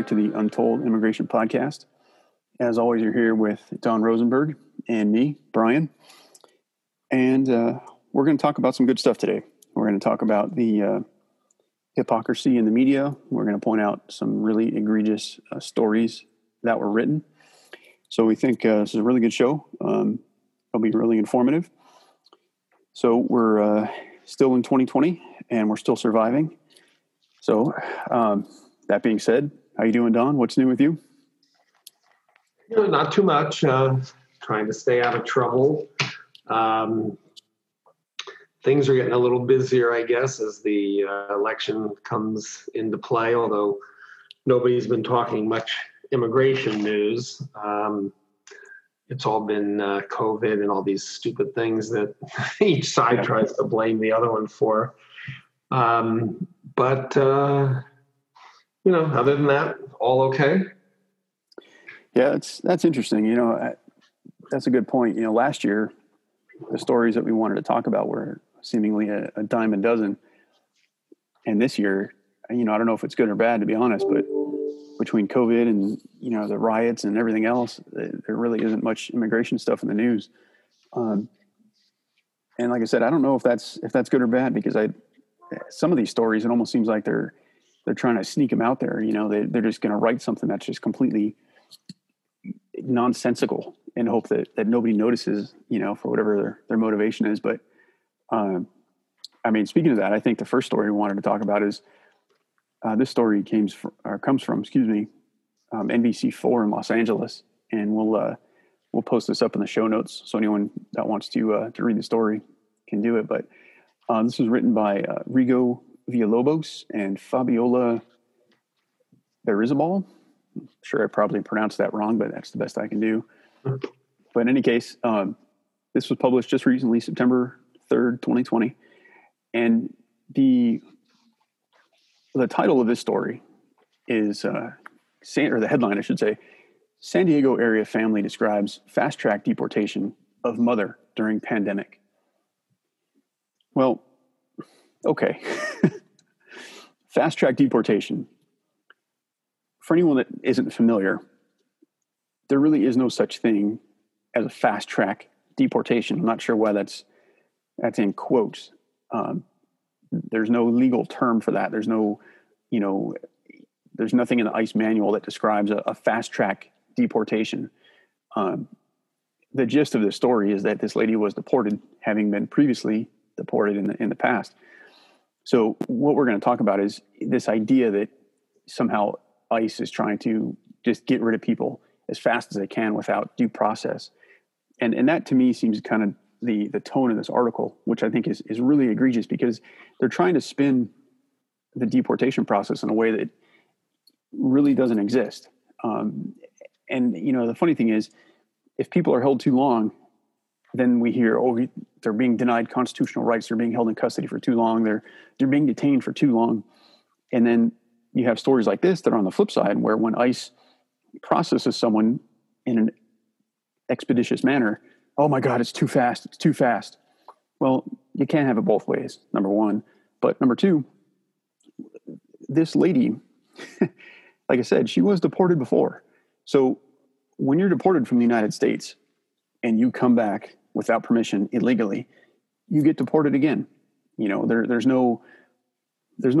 back to the Untold Immigration Podcast. As always, you're here with Don Rosenberg and me, Brian. And we're going to talk about some good stuff today. We're going to talk about the hypocrisy in the media. We're going to point out some really egregious stories that were written. So we think this is a really good show. It'll be really informative. So we're still in 2020 and we're still surviving. So that being said, how you doing, Don? What's new with you? You know, not too much. Trying to stay out of trouble. Things are getting a little busier, I guess, as the election comes into play, although nobody's been talking much immigration news. It's all been COVID and all these stupid things that each side tries to blame the other one for. You know, other than that, all okay. Yeah, that's interesting. You know, that's a good point. You know, last year, the stories that we wanted to talk about were seemingly a dime a dozen. And this year, you know, I don't know if it's good or bad, to be honest, but between COVID and, you know, the riots and everything else, there really isn't much immigration stuff in the news. And like I said, I don't know if that's good or bad, because some of these stories, it almost seems like they're trying to sneak them out there. You know, they're just going to write something that's just completely nonsensical and hope that nobody notices, you know, for whatever their motivation is. But, I mean, speaking of that, I think the first story we wanted to talk about is this story comes from NBC4 in Los Angeles. And we'll post this up in the show notes. So anyone that wants to read the story can do it. But this was written by Rigo Villalobos and Fabiola Berrizabal. I'm sure I probably pronounced that wrong, but that's the best I can do. But in any case, this was published just recently, September 3rd, 2020. And the title of this story is, the headline, I should say, San Diego area family describes fast-track deportation of mother during pandemic. Well, okay. Fast-track deportation. For anyone that isn't familiar, there really is no such thing as a fast track deportation. I'm not sure why that's in quotes. There's no legal term for that. There's no, you know, there's nothing in the ICE manual that describes a fast track deportation. The gist of the story is that this lady was deported, having been previously deported in the past. So what we're going to talk about is this idea that somehow ICE is trying to just get rid of people as fast as they can without due process. And that to me seems kind of the tone of this article, which I think is really egregious, because they're trying to spin the deportation process in a way that really doesn't exist. And, you know, the funny thing is, if people are held too long, then we hear, oh, they're being denied constitutional rights, they're being held in custody for too long, they're being detained for too long. And then you have stories like this that are on the flip side, where when ICE processes someone in an expeditious manner, oh my God, it's too fast, it's too fast. Well, you can't have it both ways, number one. But number two, this lady, like I said, she was deported before. So when you're deported from the United States and you come back without permission illegally, you get deported again. You know, there's no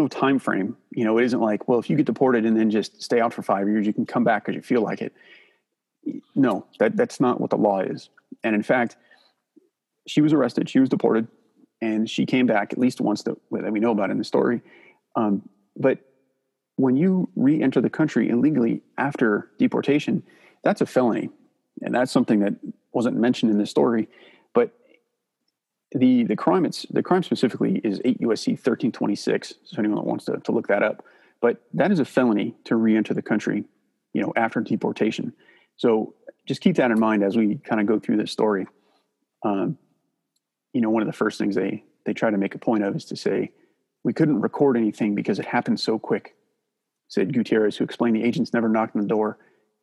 time frame. You know, it isn't like, well, if you get deported and then just stay out for 5 years, you can come back because you feel like it. No, that's not what the law is. And in fact, she was arrested, she was deported, and she came back at least once that we know about in the story. But when you re-enter the country illegally after deportation, that's a felony. And that's something that wasn't mentioned in the story. But the crime specifically is 8 USC 1326. So anyone that wants to look that up, but that is a felony to re-enter the country, you know, after deportation. So just keep that in mind as we kind of go through this story. You know, one of the first things they try to make a point of is to say, we couldn't record anything because it happened so quick, said Gutierrez, who explained the agents never knocked on the door.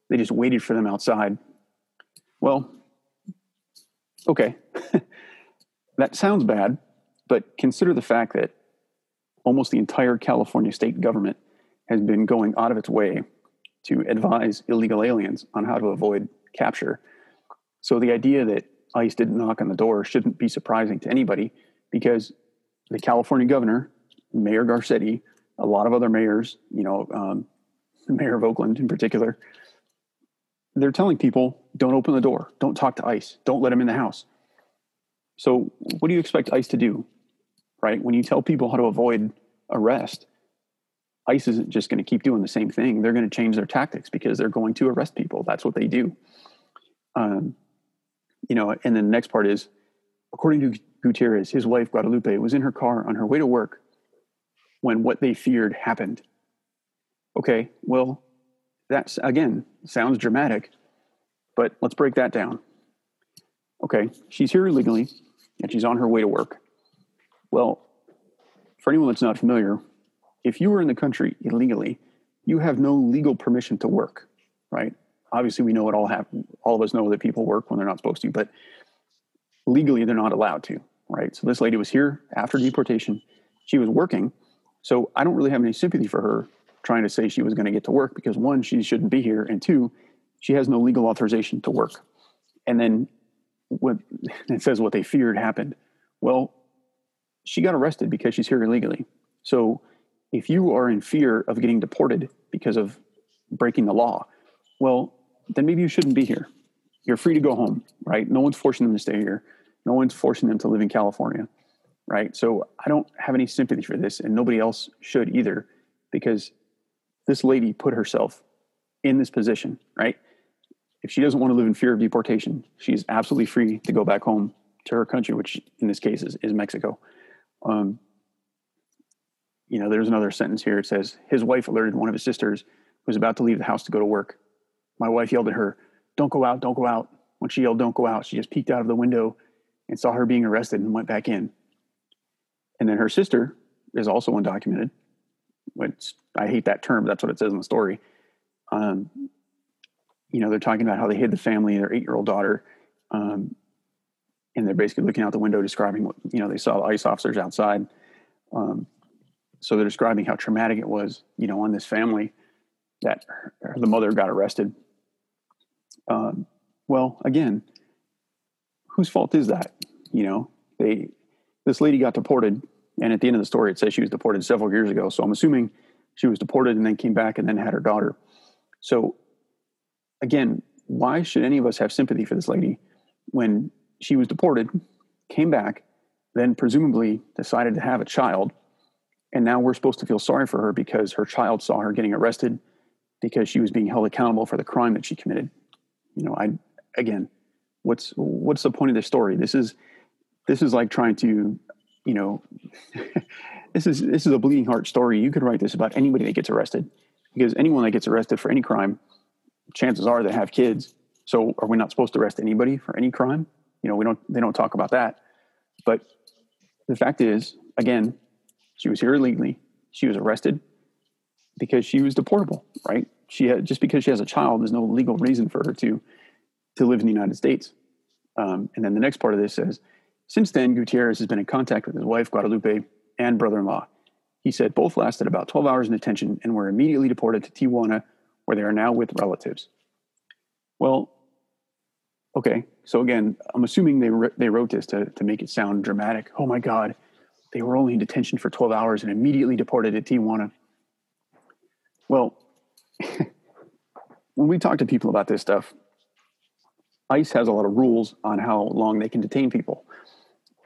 They just waited for them outside. Well, okay. That sounds bad, but consider the fact that almost the entire California state government has been going out of its way to advise illegal aliens on how to avoid capture. So the idea that ICE didn't knock on the door shouldn't be surprising to anybody, because the California governor, Mayor Garcetti, a lot of other mayors, the mayor of Oakland in particular, they're telling people, don't open the door, don't talk to ICE, don't let them in the house. So what do you expect ICE to do, right? When you tell people how to avoid arrest, ICE isn't just going to keep doing the same thing. They're going to change their tactics because they're going to arrest people. That's what they do. And then the next part is, according to Gutierrez, his wife, Guadalupe, was in her car on her way to work when what they feared happened. Okay, well, that's, again, sounds dramatic, but let's break that down. Okay, she's here illegally, and she's on her way to work. Well, for anyone that's not familiar, if you were in the country illegally, you have no legal permission to work, right? Obviously, we know it all happens. All of us know that people work when they're not supposed to, but legally, they're not allowed to, right? So this lady was here after deportation. She was working. So I don't really have any sympathy for her trying to say she was going to get to work because, one, she shouldn't be here, and two, she has no legal authorization to work. And then what it says what they feared happened. Well, she got arrested because she's here illegally. So if you are in fear of getting deported because of breaking the law, well, then maybe you shouldn't be here. You're free to go home, right? No one's forcing them to stay here. No one's forcing them to live in California, right? So I don't have any sympathy for this, and nobody else should either, because this lady put herself in this position, right? If she doesn't want to live in fear of deportation, she's absolutely free to go back home to her country, which in this case is Mexico. There's another sentence here. It says, his wife alerted one of his sisters who was about to leave the house to go to work. My wife yelled at her, don't go out, don't go out. When she yelled, don't go out, she just peeked out of the window and saw her being arrested and went back in. And then her sister is also undocumented, which I hate that term, but that's what it says in the story. They're talking about how they hid the family and their 8-year-old daughter. And they're basically looking out the window, describing what, they saw the ICE officers outside. So they're describing how traumatic it was, on this family that the mother got arrested. Well, again, whose fault is that? This lady got deported, and at the end of the story, it says she was deported several years ago. So I'm assuming she was deported and then came back and then had her daughter. So again, why should any of us have sympathy for this lady when she was deported, came back, then presumably decided to have a child, and now we're supposed to feel sorry for her because her child saw her getting arrested because she was being held accountable for the crime that she committed? What's the point of this story? This is like trying to, this is a bleeding heart story. You could write this about anybody that gets arrested, because anyone that gets arrested for any crime, chances are they have kids. So are we not supposed to arrest anybody for any crime? They don't talk about that. But the fact is, again, she was here illegally. She was arrested because she was deportable, right? Just because she has a child, there's no legal reason for her to live in the United States. And then the next part of this says, since then, Gutierrez has been in contact with his wife, Guadalupe, and brother-in-law. He said both lasted about 12 hours in detention and were immediately deported to Tijuana, where they are now with relatives. Well, okay. So again, I'm assuming they wrote this to make it sound dramatic. Oh my God, they were only in detention for 12 hours and immediately deported to Tijuana. Well, when we talk to people about this stuff, ICE has a lot of rules on how long they can detain people.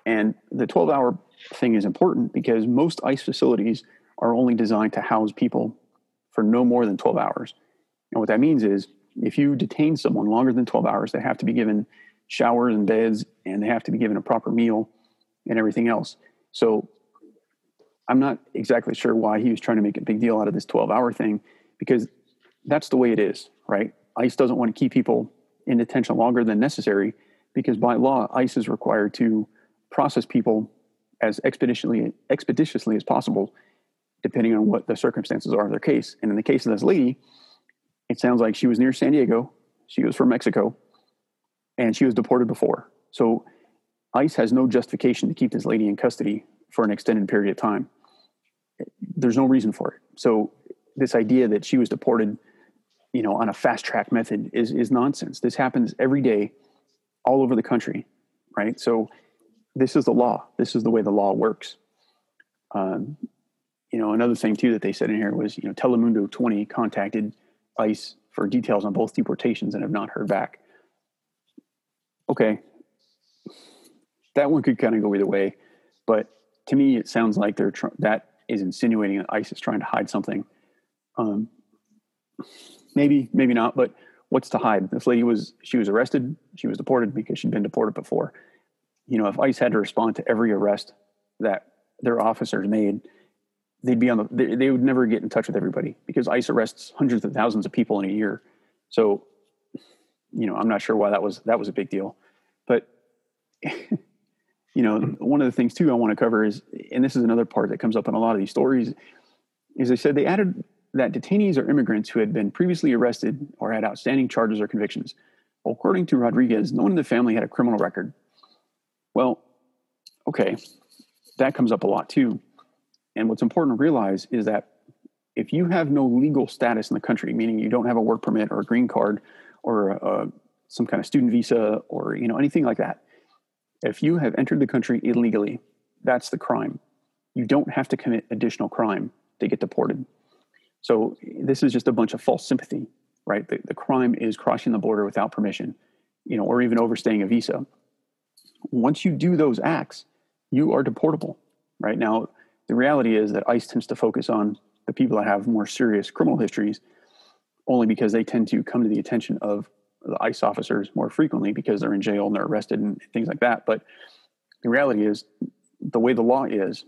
And the 12-hour thing is important because most ICE facilities are only designed to house people for no more than 12 hours. And what that means is, if you detain someone longer than 12 hours, they have to be given showers and beds, and they have to be given a proper meal and everything else. So I'm not exactly sure why he was trying to make a big deal out of this 12-hour thing, because that's the way it is, right? ICE doesn't want to keep people in detention longer than necessary because by law, ICE is required to process people as expeditiously as possible, depending on what the circumstances are of their case. And in the case of this lady, it sounds like she was near San Diego, she was from Mexico, and she was deported before. So ICE has no justification to keep this lady in custody for an extended period of time. There's no reason for it. So this idea that she was deported you know, on a fast track method is nonsense. This happens every day all over the country, right? So this is the law. This is the way the law works. You know, another thing too that they said in here was, you know, Telemundo 20 contacted ICE for details on both deportations and have not heard back. Okay. That one could kind of go either way, but to me, it sounds like they're that is insinuating that ICE is trying to hide something. Maybe not, but what's to hide? This lady she was arrested. She was deported because she'd been deported before. You know, if ICE had to respond to every arrest that their officers made, they'd be they would never get in touch with everybody, because ICE arrests hundreds of thousands of people in a year. So, you know, I'm not sure why that was a big deal, but you know, one of the things too I want to cover is, and this is another part that comes up in a lot of these stories, is they said they added that detainees are immigrants who had been previously arrested or had outstanding charges or convictions. Well, according to Rodriguez, no one in the family had a criminal record. Well, okay, that comes up a lot too. And what's important to realize is that if you have no legal status in the country, meaning you don't have a work permit or a green card or some kind of student visa or, you know, anything like that, if you have entered the country illegally, that's the crime. You don't have to commit additional crime to get deported. So this is just a bunch of false sympathy, right? The crime is crossing the border without permission, you know, or even overstaying a visa. Once you do those acts, you are deportable, right? Now, the reality is that ICE tends to focus on the people that have more serious criminal histories, only because they tend to come to the attention of the ICE officers more frequently because they're in jail and they're arrested and things like that. But the reality is, the way the law is,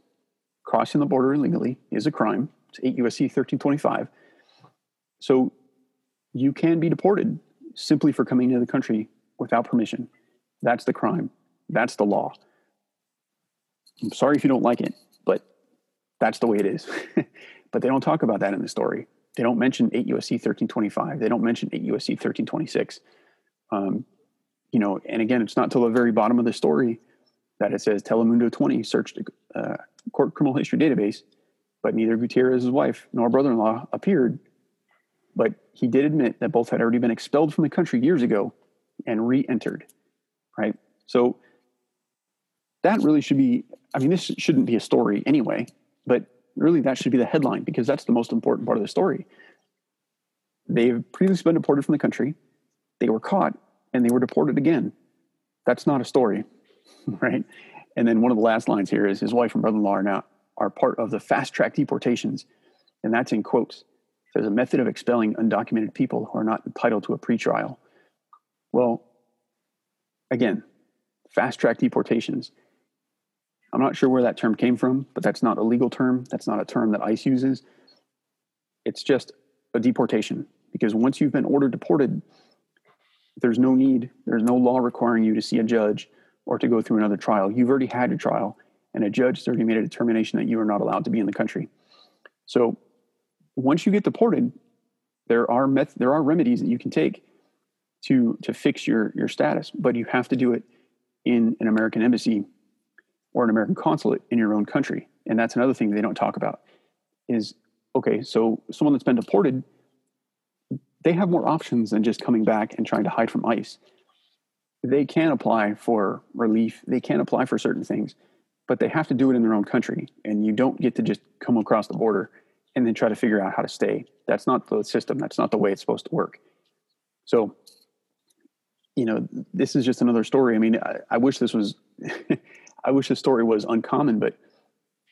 crossing the border illegally is a crime. It's 8 USC 1325. So you can be deported simply for coming into the country without permission. That's the crime. That's the law. I'm sorry if you don't like it, but that's the way it is. But they don't talk about that in the story. They don't mention 8 USC 1325. They don't mention 8 USC 1326. You know, and again, it's not till the very bottom of the story that it says Telemundo 20 searched court criminal history database, but neither Gutierrez's wife nor brother-in-law appeared. But he did admit that both had already been expelled from the country years ago and re-entered, right? So that really should be, I mean, this shouldn't be a story anyway, but really that should be the headline, because that's the most important part of the story. They've previously been deported from the country. They were caught and they were deported again. That's not a story, right? And then one of the last lines here is his wife and brother-in-law are part of the fast-track deportations, and that's in quotes. There's a method of expelling undocumented people who are not entitled to a pretrial. Well, again, fast-track deportations. I'm not sure where that term came from, but that's not a legal term. That's not a term that ICE uses. It's just a deportation, because once you've been ordered deported, there's no need, there's no law requiring you to see a judge or to go through another trial. You've already had your trial, and a judge has already made a determination that you are not allowed to be in the country. So once you get deported, there are remedies that you can take to fix your status, but you have to do it in an American embassy or an American consulate in your own country. And that's another thing they don't talk about is, okay, so someone that's been deported, they have more options than just coming back and trying to hide from ICE. They can apply for relief. They can apply for certain things, but they have to do it in their own country. And you don't get to just come across the border and then try to figure out how to stay. That's not the system. That's not the way it's supposed to work. So, you know, this is just another story. I mean, I wish this was, I wish the story was uncommon, but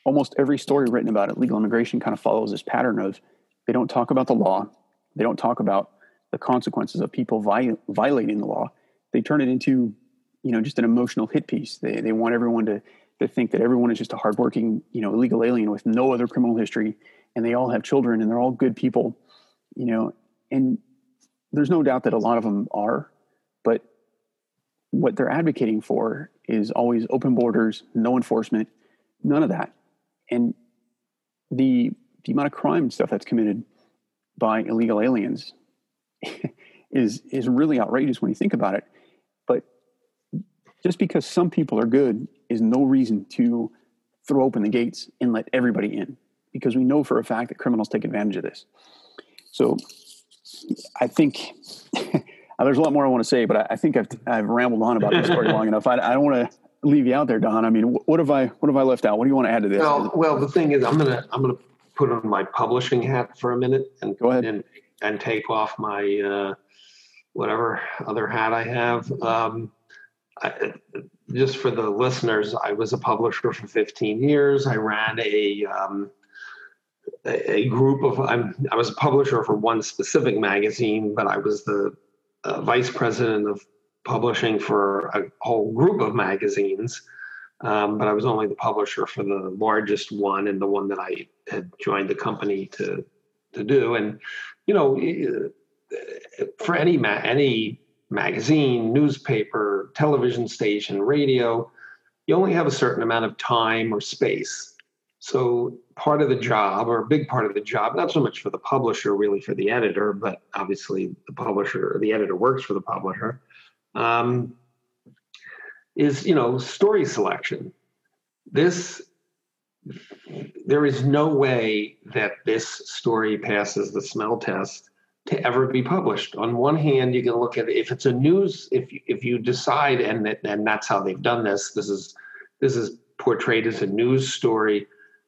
almost every story written about illegal immigration kind of follows this pattern of they don't talk about the law. They don't talk about the consequences of people violating the law. They turn it into, you know, just an emotional hit piece. They want everyone to think that everyone is just a hardworking, you know, illegal alien with no other criminal history, and they all have children and they're all good people, you know, and there's no doubt that a lot of them are, but what they're advocating for is always open borders, no enforcement, none of that. And the amount of crime stuff that's committed by illegal aliens is really outrageous when you think about it. But just because some people are good is no reason to throw open the gates and let everybody in, because we know for a fact that criminals take advantage of this. So I think there's a lot more I want to say, but I think I've rambled on about this party long enough. I don't want to leave you out there, Don. I mean, what have I left out? What do you want to add to this? Well, the thing is, I'm gonna put on my publishing hat for a minute and go ahead and take off my whatever other hat I have. Just for the listeners, I was a publisher for 15 years. I ran a group of. I was a publisher for one specific magazine, but I was the vice president of publishing for a whole group of magazines. But I was only the publisher for the largest one and the one that I had joined the company to do. And you know, for any magazine, newspaper, television station, radio, you only have a certain amount of time or space. So part of the job, or a big part of the job, not so much for the publisher, really for the editor, but obviously the publisher, or the editor works for the publisher, is, you know, story selection. There is no way that this story passes the smell test to ever be published. On one hand, you can look at it, if it's a news, if you decide, and that's how they've done this. This is portrayed as a news story.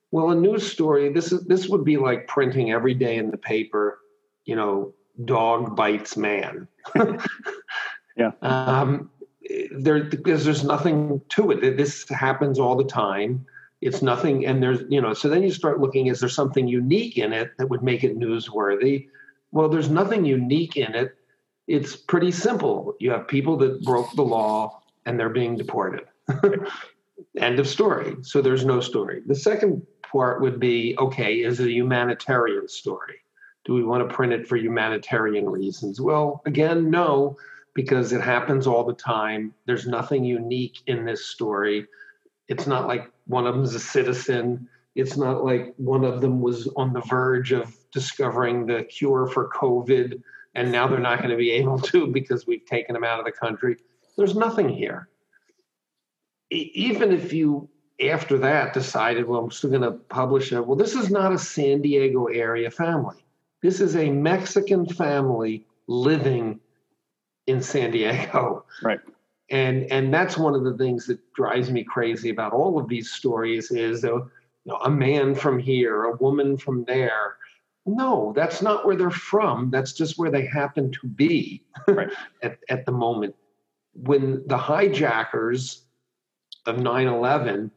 Well, a news story, this would be like printing every day in the paper, you know, dog bites man. Yeah. There's nothing to it. This happens all the time. It's nothing, and there's, you know, so then you start looking, is there something unique in it that would make it newsworthy? Well, there's nothing unique in it. It's pretty simple. You have people that broke the law and they're being deported. End of story. So there's no story. The second part would be, okay, is it a humanitarian story? Do we want to print it for humanitarian reasons? Well, again, no, because it happens all the time. There's nothing unique in this story. It's not like one of them's a citizen. It's not like one of them was on the verge of discovering the cure for COVID, and now they're not going to be able to because we've taken them out of the country. There's nothing here. Even if you, after that, decided, well, I'm still going to publish it. Well, this is not a San Diego area family. This is a Mexican family living in San Diego. Right. And that's one of the things that drives me crazy about all of these stories is that, you know, a man from here, a woman from there. No, that's not where they're from. That's just where they happen to be right. at the moment. When the hijackers of 9/11,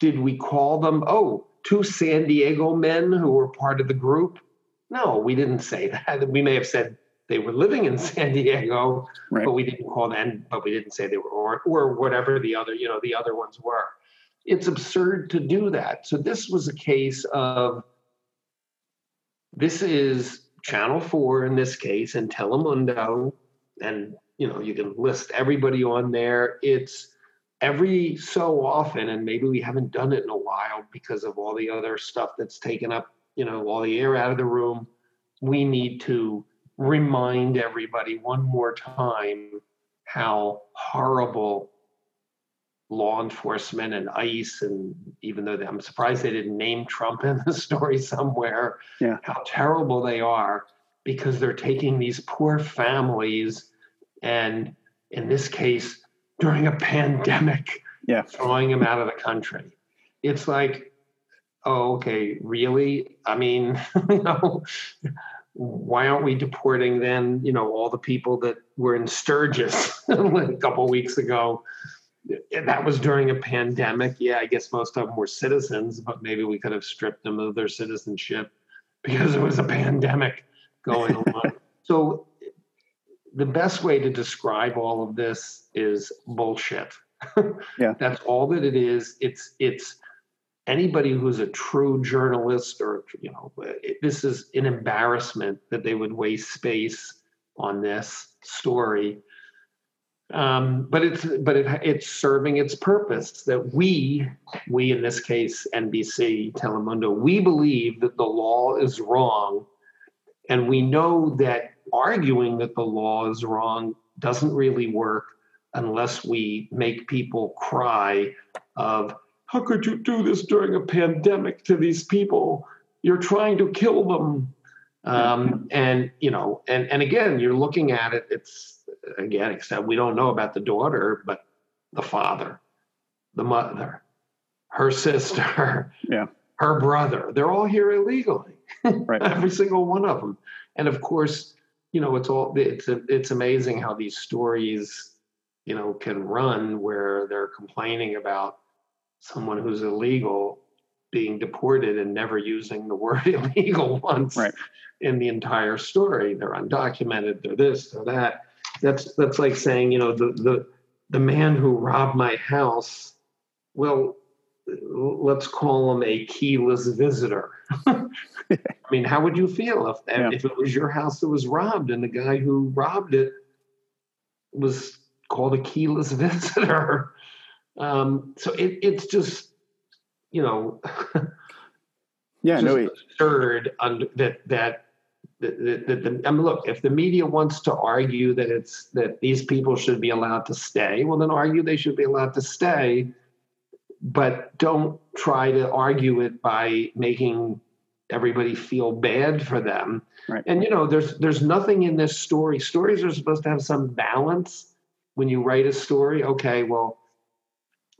did we call them, oh, two San Diego men who were part of the group? No, we didn't say that. We may have said they were living in San Diego, right. But we didn't call them, but we didn't say they were, or whatever the other, you know, the other ones were. It's absurd to do that. So this was a case of, this is Channel 4 in this case, and Telemundo, and you know, you can list everybody on there. It's every so often, and maybe we haven't done it in a while because of all the other stuff that's taken up, you know, all the air out of the room, we need to remind everybody one more time how horrible law enforcement and ICE, and even though I'm surprised they didn't name Trump in the story somewhere, yeah. How terrible they are, because they're taking these poor families and, in this case, during a pandemic, yeah. Throwing them out of the country. It's like, oh, okay, really? I mean, you know, why aren't we deporting then, you know, all the people that were in Sturgis a couple of weeks ago? That was during a pandemic. Yeah, I guess most of them were citizens, but maybe we could have stripped them of their citizenship because it was a pandemic going on. So the best way to describe all of this is bullshit. Yeah. That's all that it is. It's anybody who's a true journalist, or, you know, this is an embarrassment that they would waste space on this story. But it's serving its purpose that we in this case, NBC, Telemundo, we believe that the law is wrong. And we know that arguing that the law is wrong doesn't really work unless we make people cry of, how could you do this during a pandemic to these people? You're trying to kill them. And, you know, and again, you're looking at it, it's again, except we don't know about the daughter, but the father, the mother, her sister, her brother, they're all here illegally, right. Every single one of them. And of course, you know, it's all, it's amazing how these stories, you know, can run where they're complaining about someone who's illegal being deported and never using the word illegal once in the entire story. They're undocumented, they're this, they're that. That's like saying, you know, the man who robbed my house, well, let's call him a keyless visitor. I mean, how would you feel if it was your house that was robbed and the guy who robbed it was called a keyless visitor? So it's just, you know, absurd that I mean, look, if the media wants to argue that it's, that these people should be allowed to stay, well, then argue they should be allowed to stay, but don't try to argue it by making everybody feel bad for them. Right. And, you know, there's nothing in this story. Stories are supposed to have some balance when you write a story. Okay, well,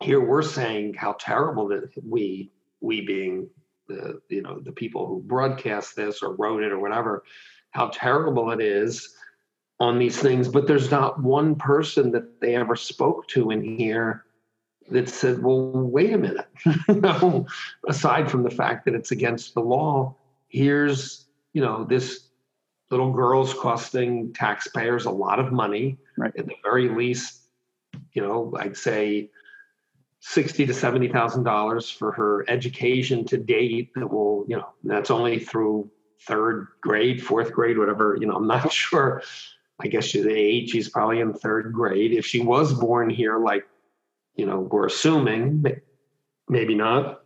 here we're saying how terrible that we being the, you know, the people who broadcast this or wrote it or whatever, how terrible it is on these things. But there's not one person that they ever spoke to in here that said, well, wait a minute. No, aside from the fact that it's against the law, here's, you know, this little girl's costing taxpayers a lot of money. Right. At the very least, you know, I'd say $60,000 to $70,000 for her education to date. That will, you know, that's only through third grade, fourth grade, whatever, you know, I'm not sure. I guess she's 8, she's probably in third grade. If she was born here, like, you know, we're assuming, maybe not.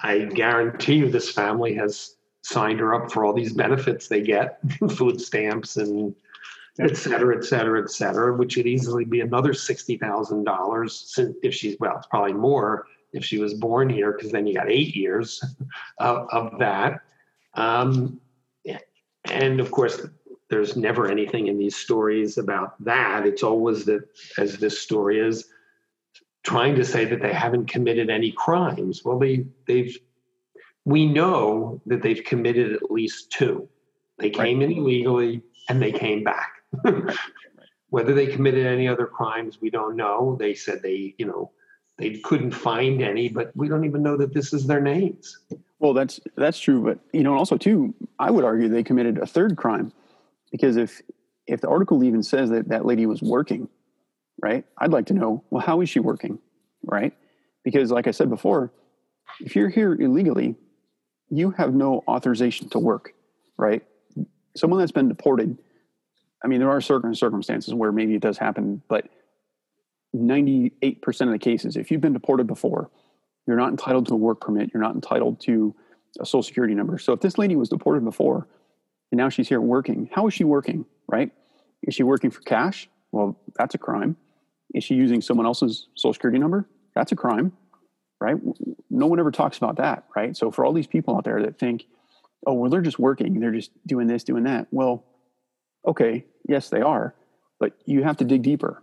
I guarantee you this family has signed her up for all these benefits they get, food stamps and et cetera, et cetera, et cetera, which could easily be another $60,000 if she's, well, it's probably more if she was born here, because then you got 8 years of that. And of course, there's never anything in these stories about that. It's always that, as this story is, trying to say that they haven't committed any crimes. Well, we know that they've committed at least 2. They came in illegally and they came back. Whether they committed any other crimes, we don't know. They said they couldn't find any, but we don't even know that this is their names. Well, that's true. But, you know, and also too, I would argue they committed a third crime. Because if the article even says that that lady was working, right, I'd like to know, well, how is she working, right? Because like I said before, if you're here illegally, you have no authorization to work, right? Someone that's been deported, I mean, there are certain circumstances where maybe it does happen, but 98% of the cases, if you've been deported before, you're not entitled to a work permit. You're not entitled to a social security number. So if this lady was deported before, and now she's here working. How is she working, right? Is she working for cash? Well, that's a crime. Is she using someone else's social security number? That's a crime, right? No one ever talks about that, right? So for all these people out there that think, oh, well, they're just working. They're just doing this, doing that. Well, okay, yes, they are. But you have to dig deeper,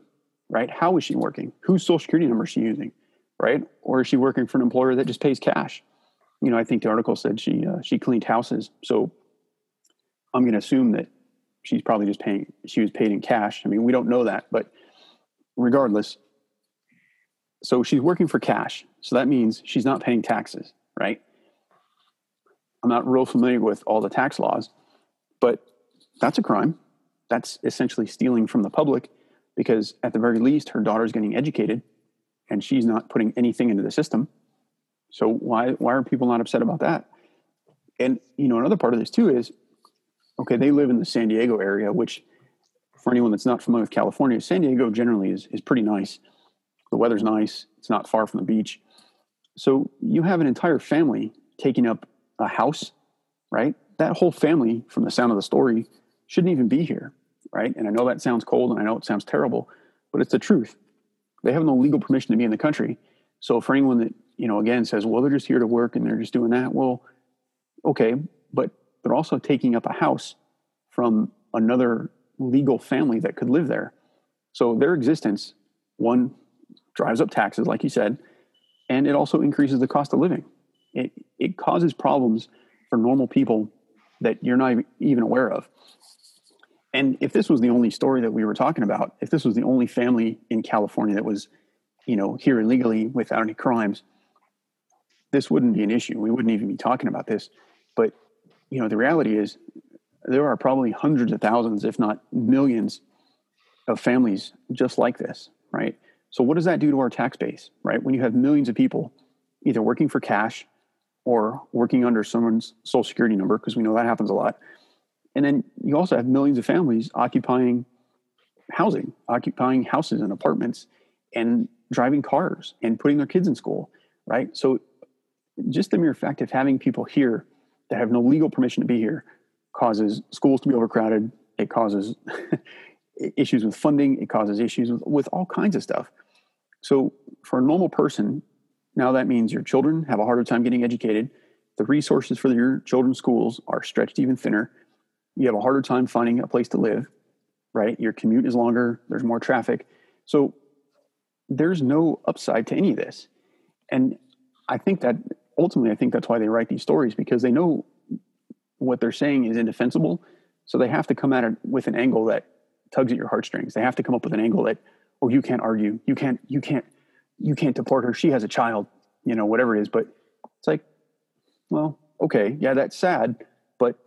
right? How is she working? Whose social security number is she using, right? Or is she working for an employer that just pays cash? You know, I think the article said she cleaned houses. So I'm going to assume that she's probably just paying, she was paid in cash. I mean, we don't know that, but regardless. So she's working for cash. So that means she's not paying taxes, right? I'm not real familiar with all the tax laws, but that's a crime. That's essentially stealing from the public, because at the very least, her daughter's getting educated and she's not putting anything into the system. So why are people not upset about that? And, you know, another part of this too is, okay, they live in the San Diego area, which for anyone that's not familiar with California, San Diego generally is pretty nice. The weather's nice. It's not far from the beach. So you have an entire family taking up a house, right? That whole family, from the sound of the story, shouldn't even be here, right? And I know that sounds cold and I know it sounds terrible, but it's the truth. They have no legal permission to be in the country. So for anyone that, you know, again says, well, they're just here to work and they're just doing that. Well, okay, but They're also taking up a house from another legal family that could live there. So their existence, one, drives up taxes, like you said, and it also increases the cost of living. It causes problems for normal people that you're not even aware of. And if this was the only story that we were talking about, if this was the only family in California that was, you know, here illegally without any crimes, this wouldn't be an issue. We wouldn't even be talking about this. But, you know, the reality is there are probably hundreds of thousands, if not millions, of families just like this, right? So what does that do to our tax base, right? When you have millions of people either working for cash or working under someone's social security number, because we know that happens a lot. And then you also have millions of families occupying housing, occupying houses and apartments and driving cars and putting their kids in school, right? So just the mere fact of having people here that have no legal permission to be here causes schools to be overcrowded. It causes issues with funding. It causes issues with all kinds of stuff. So for a normal person, now that means your children have a harder time getting educated. The resources for your children's schools are stretched even thinner. You have a harder time finding a place to live, right? Your commute is longer. There's more traffic. So there's no upside to any of this. And I think that ultimately, I think that's why they write these stories, because they know what they're saying is indefensible. So they have to come at it with an angle that tugs at your heartstrings. They have to come up with an angle that, oh, you can't argue. You can't deport her. She has a child, you know, whatever it is. But it's like, well, okay, yeah, that's sad, but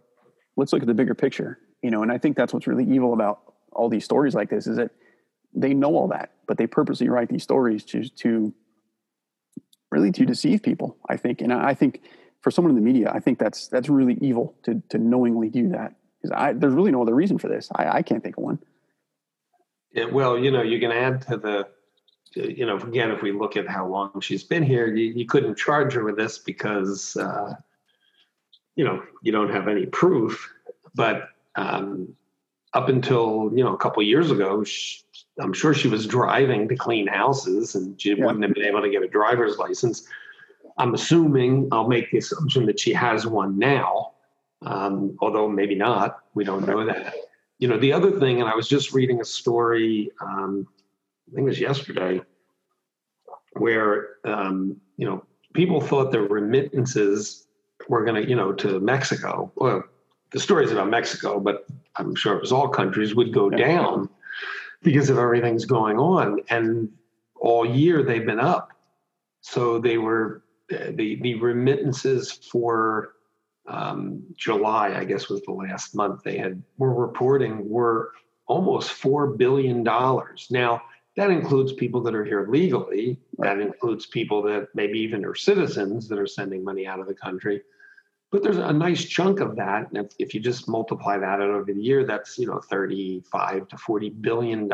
let's look at the bigger picture, you know. And I think that's what's really evil about all these stories like this, is that they know all that, but they purposely write these stories to really deceive people, I think. And I think for someone in the media, I think that's really evil to knowingly do that, because there's really no other reason for this. I can't think of one. Yeah, well, you know, you can add to the, you know, again, if we look at how long she's been here, you couldn't charge her with this because, you know, you don't have any proof. But up until, you know, a couple of years ago, I'm sure she was driving to clean houses, and she wouldn't have been able to get a driver's license. I'm assuming, I'll make the assumption that she has one now, although maybe not. We don't know that. You know, the other thing, and I was just reading a story, I think it was yesterday, where, you know, people thought the remittances were going to, you know, to Mexico. Well, the story's about Mexico, but I'm sure it was all countries, would go down because of everything's going on. And all year they've been up. So they were, the remittances for July, I guess was the last month they had, were reporting, were almost $4 billion. Now, that includes people that are here legally. That includes people that maybe even are citizens that are sending money out of the country. But there's a nice chunk of that. And if you just multiply that out over the year, that's, you know, $35 to $40 billion.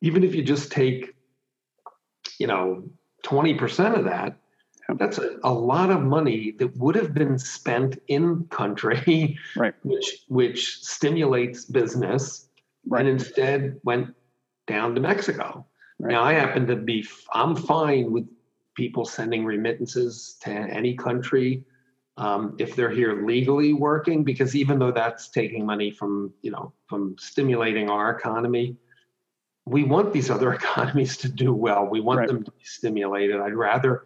Even if you just take, you know, 20% of that, that's a lot of money that would have been spent in country, right? which stimulates business. Right. And instead went down to Mexico. Right. Now, I happen to be, I'm fine with people sending remittances to any country if they're here legally working, because even though that's taking money from, you know, from stimulating our economy, we want these other economies to do well. We want them to be stimulated. I'd rather,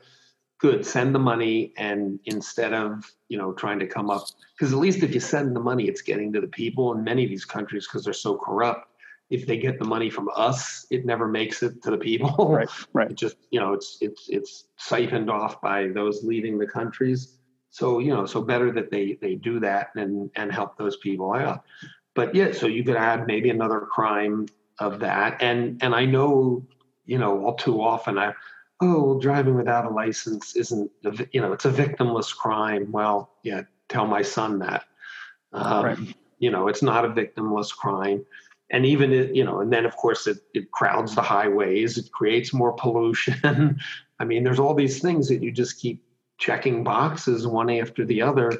send the money, and instead of, you know, trying to come up, because at least if you send the money, it's getting to the people in many of these countries because they're so corrupt. If they get the money from us, it never makes it to the people. Right. It just, you know, it's siphoned off by those leading the countries. So, you know, so better that they do that and help those people out. But yeah, so you could add maybe another crime of that. And I know, you know, all too often driving without a license isn't, you know, it's a victimless crime. Well, yeah, tell my son that. You know, it's not a victimless crime. And even, you know, and then, of course, it crowds the highways. It creates more pollution. I mean, there's all these things that you just keep checking boxes one after the other,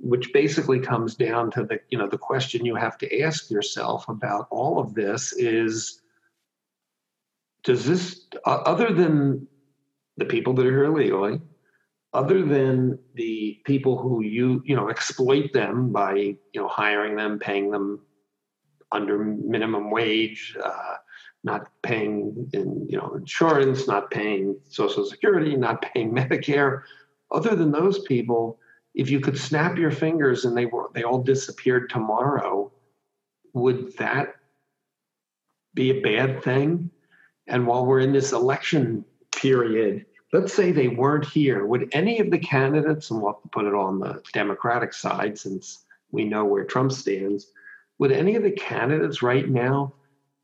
which basically comes down to the, you know, the question you have to ask yourself about all of this is, does this, other than the people that are here illegally, other than the people who you know exploit them by hiring them, paying them under minimum wage, not paying insurance, not paying Social Security, not paying Medicare. Other than those people, if you could snap your fingers and they all disappeared tomorrow, would that be a bad thing? And while we're in this election period, let's say they weren't here. Would any of the candidates, and we'll have to put it on the Democratic side since we know where Trump stands, would any of the candidates right now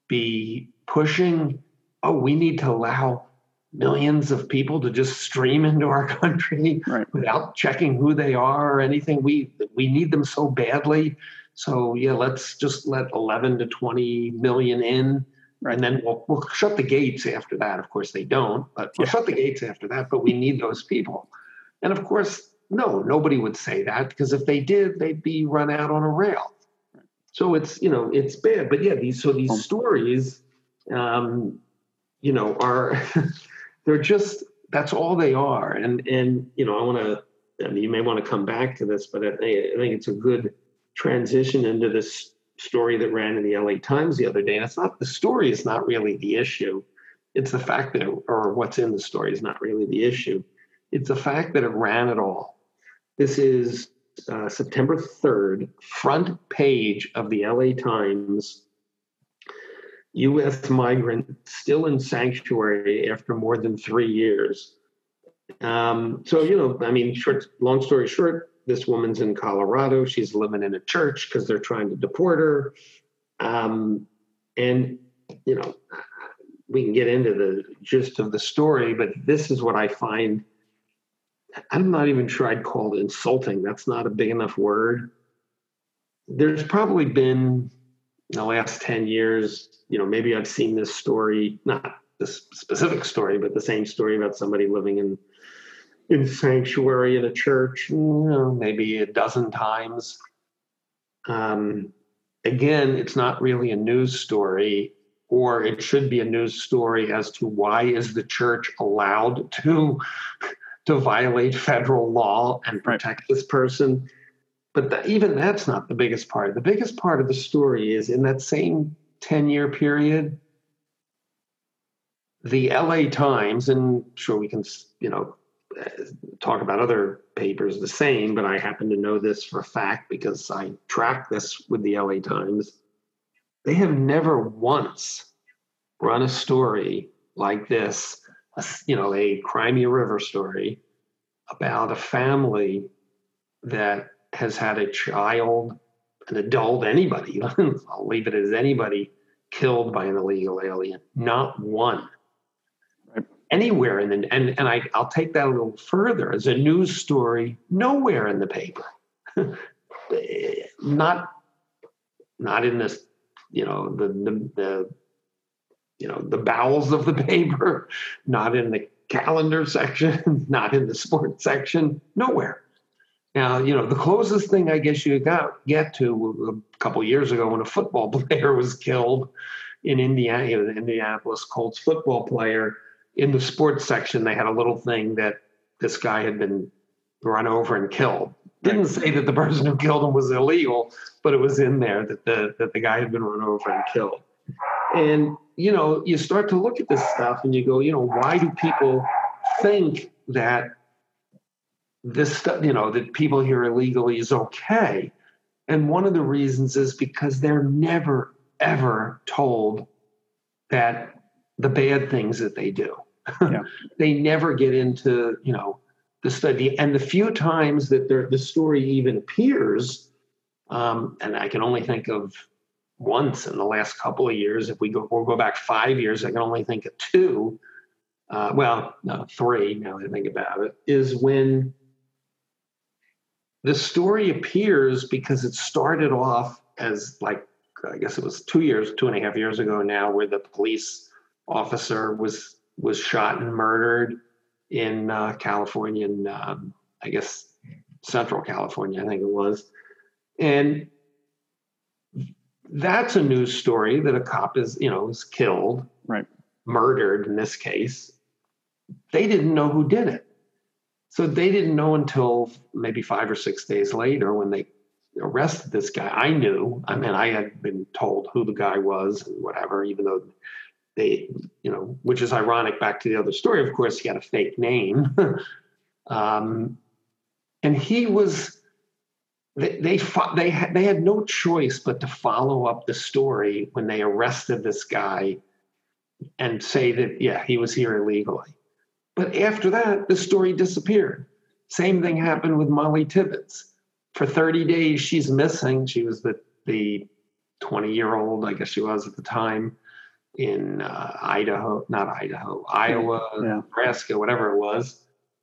be pushing, oh, we need to allow millions of people to just stream into our country without checking who they are or anything? We need them so badly. So yeah, let's just let 11 to 20 million in. Right. And then we'll shut the gates after that. Of course, they don't, but we'll shut the gates after that, but we need those people. And of course, no, nobody would say that, because if they did, they'd be run out on a rail. So it's, it's bad. But yeah, these stories, are, they're just, that's all they are. And I want to, you may want to come back to this, but I think it's a good transition into this story that ran in the LA Times the other day. And the story is not really the issue. It's the fact that, or what's in the story is not really the issue. It's the fact that it ran at all. This is September 3rd, front page of the LA Times. U.S. migrant still in sanctuary after more than 3 years. Long story short, this woman's in Colorado. She's living in a church because they're trying to deport her. We can get into the gist of the story, but this is what I find. I'm not even sure I'd call it insulting. That's not a big enough word. There's probably been, in the last 10 years, maybe I've seen this story, not this specific story, but the same story about somebody living in sanctuary in a church, maybe a dozen times. Again, it's not really a news story, or it should be a news story as to why is the church allowed to violate federal law and protect this person. But even that's not the biggest part. The biggest part of the story is in that same 10-year period, the LA Times, and sure we can, talk about other papers the same, but I happen to know this for a fact because I track this with the LA Times. They have never once run a story like this, a Crimea River story about a family that has had a child, an adult, anybody, I'll leave it as anybody, killed by an illegal alien. Not one. Anywhere in the, and I'll take that a little further as a news story, nowhere in the paper, not in this, the bowels of the paper, not in the calendar section, not in the sports section, nowhere. Now, the closest thing I guess you get to a couple years ago when a football player was killed in Indiana, Indianapolis Colts football player. In the sports section, they had a little thing that this guy had been run over and killed. Didn't say that the person who killed him was illegal, but it was in there that the guy had been run over and killed. And, you start to look at this stuff and you go, why do people think that this stuff, that people here illegally is okay? And one of the reasons is because they're never, ever told that the bad things that they do. Yeah. They never get into, the study. And the few times that the story even appears, and I can only think of once in the last couple of years, if we'll go back 5 years, I can only think of two, three now that I think about it, is when the story appears because it started off as like, I guess it was 2.5 years ago now, where the police officer was shot and murdered in California, in, I guess, Central California, I think it was. And that's a news story that a cop is killed, murdered in this case. They didn't know who did it. So they didn't know until maybe 5 or 6 days later when they arrested this guy. I knew, I mean, I had been told who the guy was and whatever, even though they, you know, which is ironic back to the other story. Of course, he had a fake name. And he was, they had no choice but to follow up the story when they arrested this guy and say that, yeah, he was here illegally. But after that, the story disappeared. Same thing happened with Molly Tibbetts. For 30 days, she's missing. She was the 20-year-old, I guess she was at the time, in Iowa, yeah. Nebraska, whatever it was.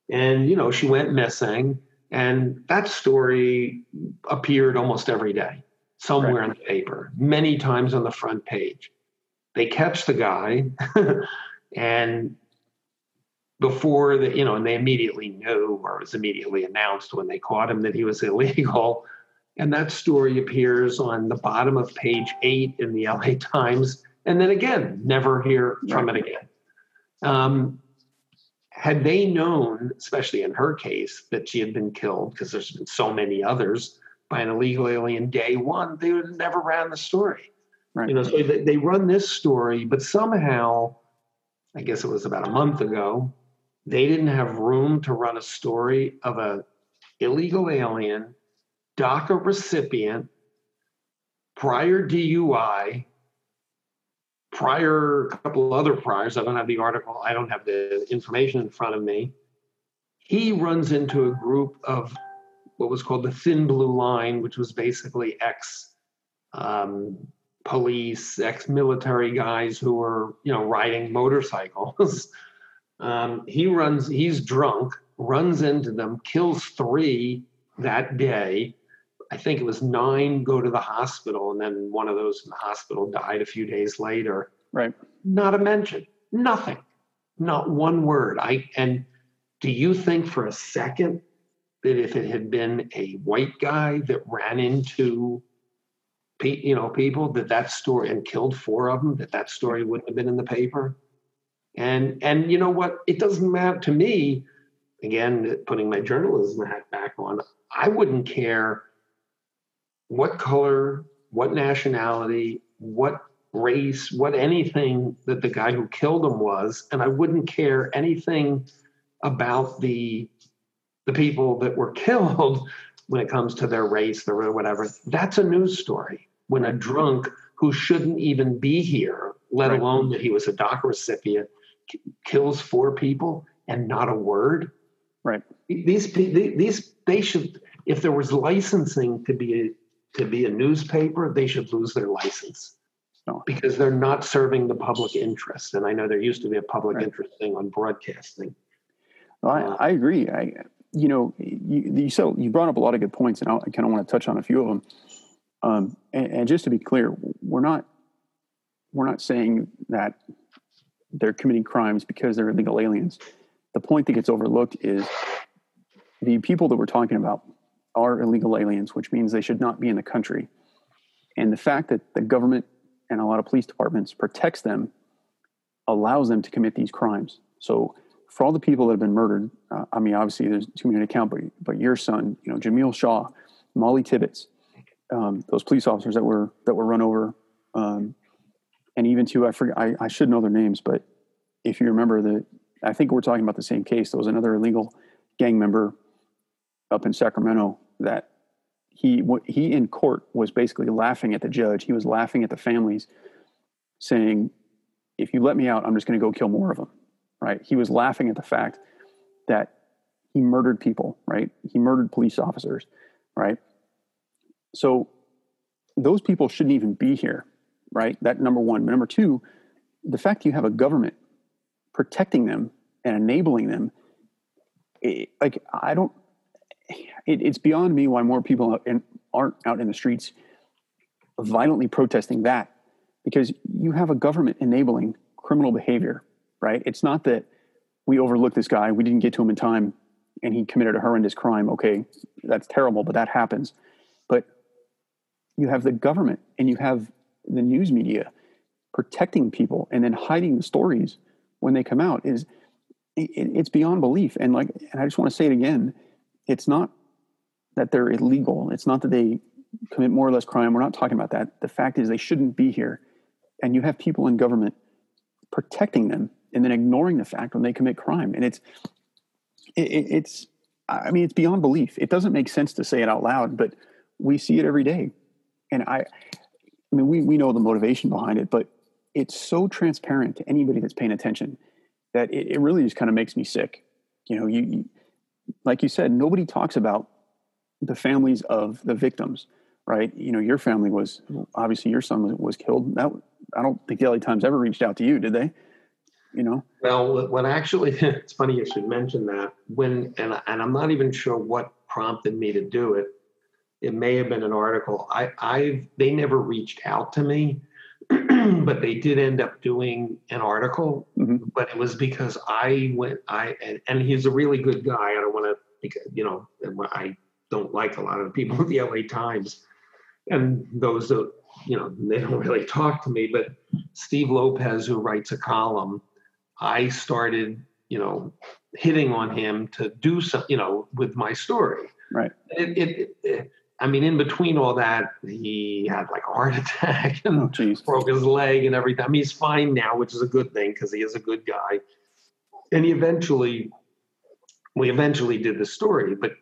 And, you know, she went missing. And that story appeared almost every day, somewhere in the paper, many times on the front page. They catch the guy and... before the, you know, and they immediately knew, or it was immediately announced when they caught him, that he was illegal. And that story appears on the bottom of page 8 in the LA Times. And then again, never hear from it again. Had they known, especially in her case, that she had been killed, because there's been so many others, by an illegal alien day 1, they would have never ran the story. Right. You know, so they run this story, but somehow, I guess it was about a month ago, they didn't have room to run a story of a illegal alien, DACA recipient, prior DUI, a couple other priors. I don't have the article. I don't have the information in front of me. He runs into a group of what was called the Thin Blue Line, which was basically ex-police, ex-military guys who were, you know, riding motorcycles. He's drunk, runs into them, kills 3 that day. I think it was 9 go to the hospital, and then one of those in the hospital died a few days later. Right. Not a mention. Nothing. Not one word. And do you think for a second that if it had been a white guy that ran into, you know, people, that story, and killed 4 of them, that story wouldn't have been in the paper? And you know what? It doesn't matter to me. Again, putting my journalism hat back on, I wouldn't care what color, what nationality, what race, what anything that the guy who killed him was, and I wouldn't care anything about the people that were killed when it comes to their race, their whatever. That's a news story. When a drunk who shouldn't even be here, let alone that he was a DACA recipient, kills 4 people and not a word. Right. These they should, if there was licensing to be a newspaper, they should lose their license. No. Because they're not serving the public interest. And I know there used to be a public interest thing on broadcasting. Well, I agree. You know, you brought up a lot of good points, and I kind of want to touch on a few of them. And just to be clear, we're not saying that they're committing crimes because they're illegal aliens. The point that gets overlooked is the people that we're talking about are illegal aliens, which means they should not be in the country. And the fact that the government and a lot of police departments protects them allows them to commit these crimes. So for all the people that have been murdered, I mean, obviously there's too many to count, but your son, you know, Jamil Shaw, Molly Tibbetts, those police officers that were run over, and even two, I should know their names, but if you remember I think we're talking about the same case. There was another illegal gang member up in Sacramento that he in court was basically laughing at the judge. He was laughing at the families, saying, "If you let me out, I'm just going to go kill more of them." Right. He was laughing at the fact that he murdered people, right? He murdered police officers, right? So those people shouldn't even be here, right? That number one. But number two, the fact that you have a government protecting them and enabling them, it's beyond me why more people aren't out in the streets violently protesting that, because you have a government enabling criminal behavior. Right? It's not that we overlooked this guy, we didn't get to him in time, and he committed a horrendous crime. Okay, that's terrible, but that happens. But you have the government and you have the news media protecting people and then hiding the stories when they come out. Is it's beyond belief. And like, and I just want to say it again, it's not that they're illegal. It's not that they commit more or less crime. We're not talking about that. The fact is they shouldn't be here. And you have people in government protecting them and then ignoring the fact when they commit crime. And it's, I mean, it's beyond belief. It doesn't make sense to say it out loud, but we see it every day. And I mean, we know the motivation behind it, but it's so transparent to anybody that's paying attention that it really just kind of makes me sick. You know, you like you said, nobody talks about the families of the victims, right? You know, your family was, obviously your son was killed. That, I don't think the LA Times ever reached out to you, did they? You know? Well, when actually, it's funny you should mention that. And I'm not even sure what prompted me to do it. It may have been an article. They never reached out to me, but they did end up doing an article. Mm-hmm. But it was because I went, and he's a really good guy. I don't want to, you know, I don't like a lot of the people at the LA Times and those that, you know, they don't really talk to me, but Steve Lopez, who writes a column, I started, you know, hitting on him to do some, you know, with my story. Right. I mean, in between all that, he had like a heart attack and broke his leg and everything. I mean, he's fine now, which is a good thing because he is a good guy. And we eventually did the story, but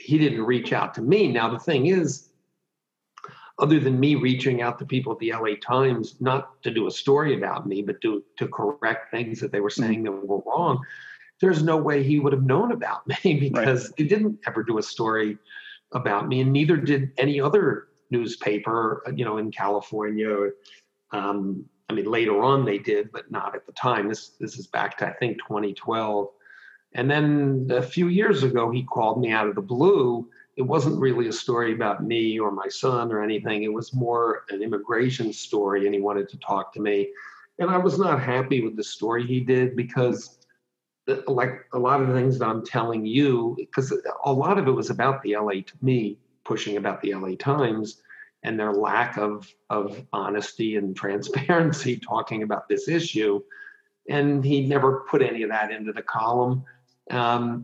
he didn't reach out to me. Now, the thing is, other than me reaching out to people at the LA Times, not to do a story about me, but to correct things that they were saying that were wrong, there's no way he would have known about me because Right. They didn't ever do a story about me, and neither did any other newspaper, you know, in California. I mean, later on they did, but not at the time. This is back to, I think, 2012. And then a few years ago, he called me out of the blue. It wasn't really a story about me or my son or anything. It was more an immigration story, and he wanted to talk to me. And I was not happy with the story he did because, like a lot of the things that I'm telling you, because a lot of it was about the LA, to me, pushing about the LA Times and their lack of honesty and transparency talking about this issue. And he never put any of that into the column.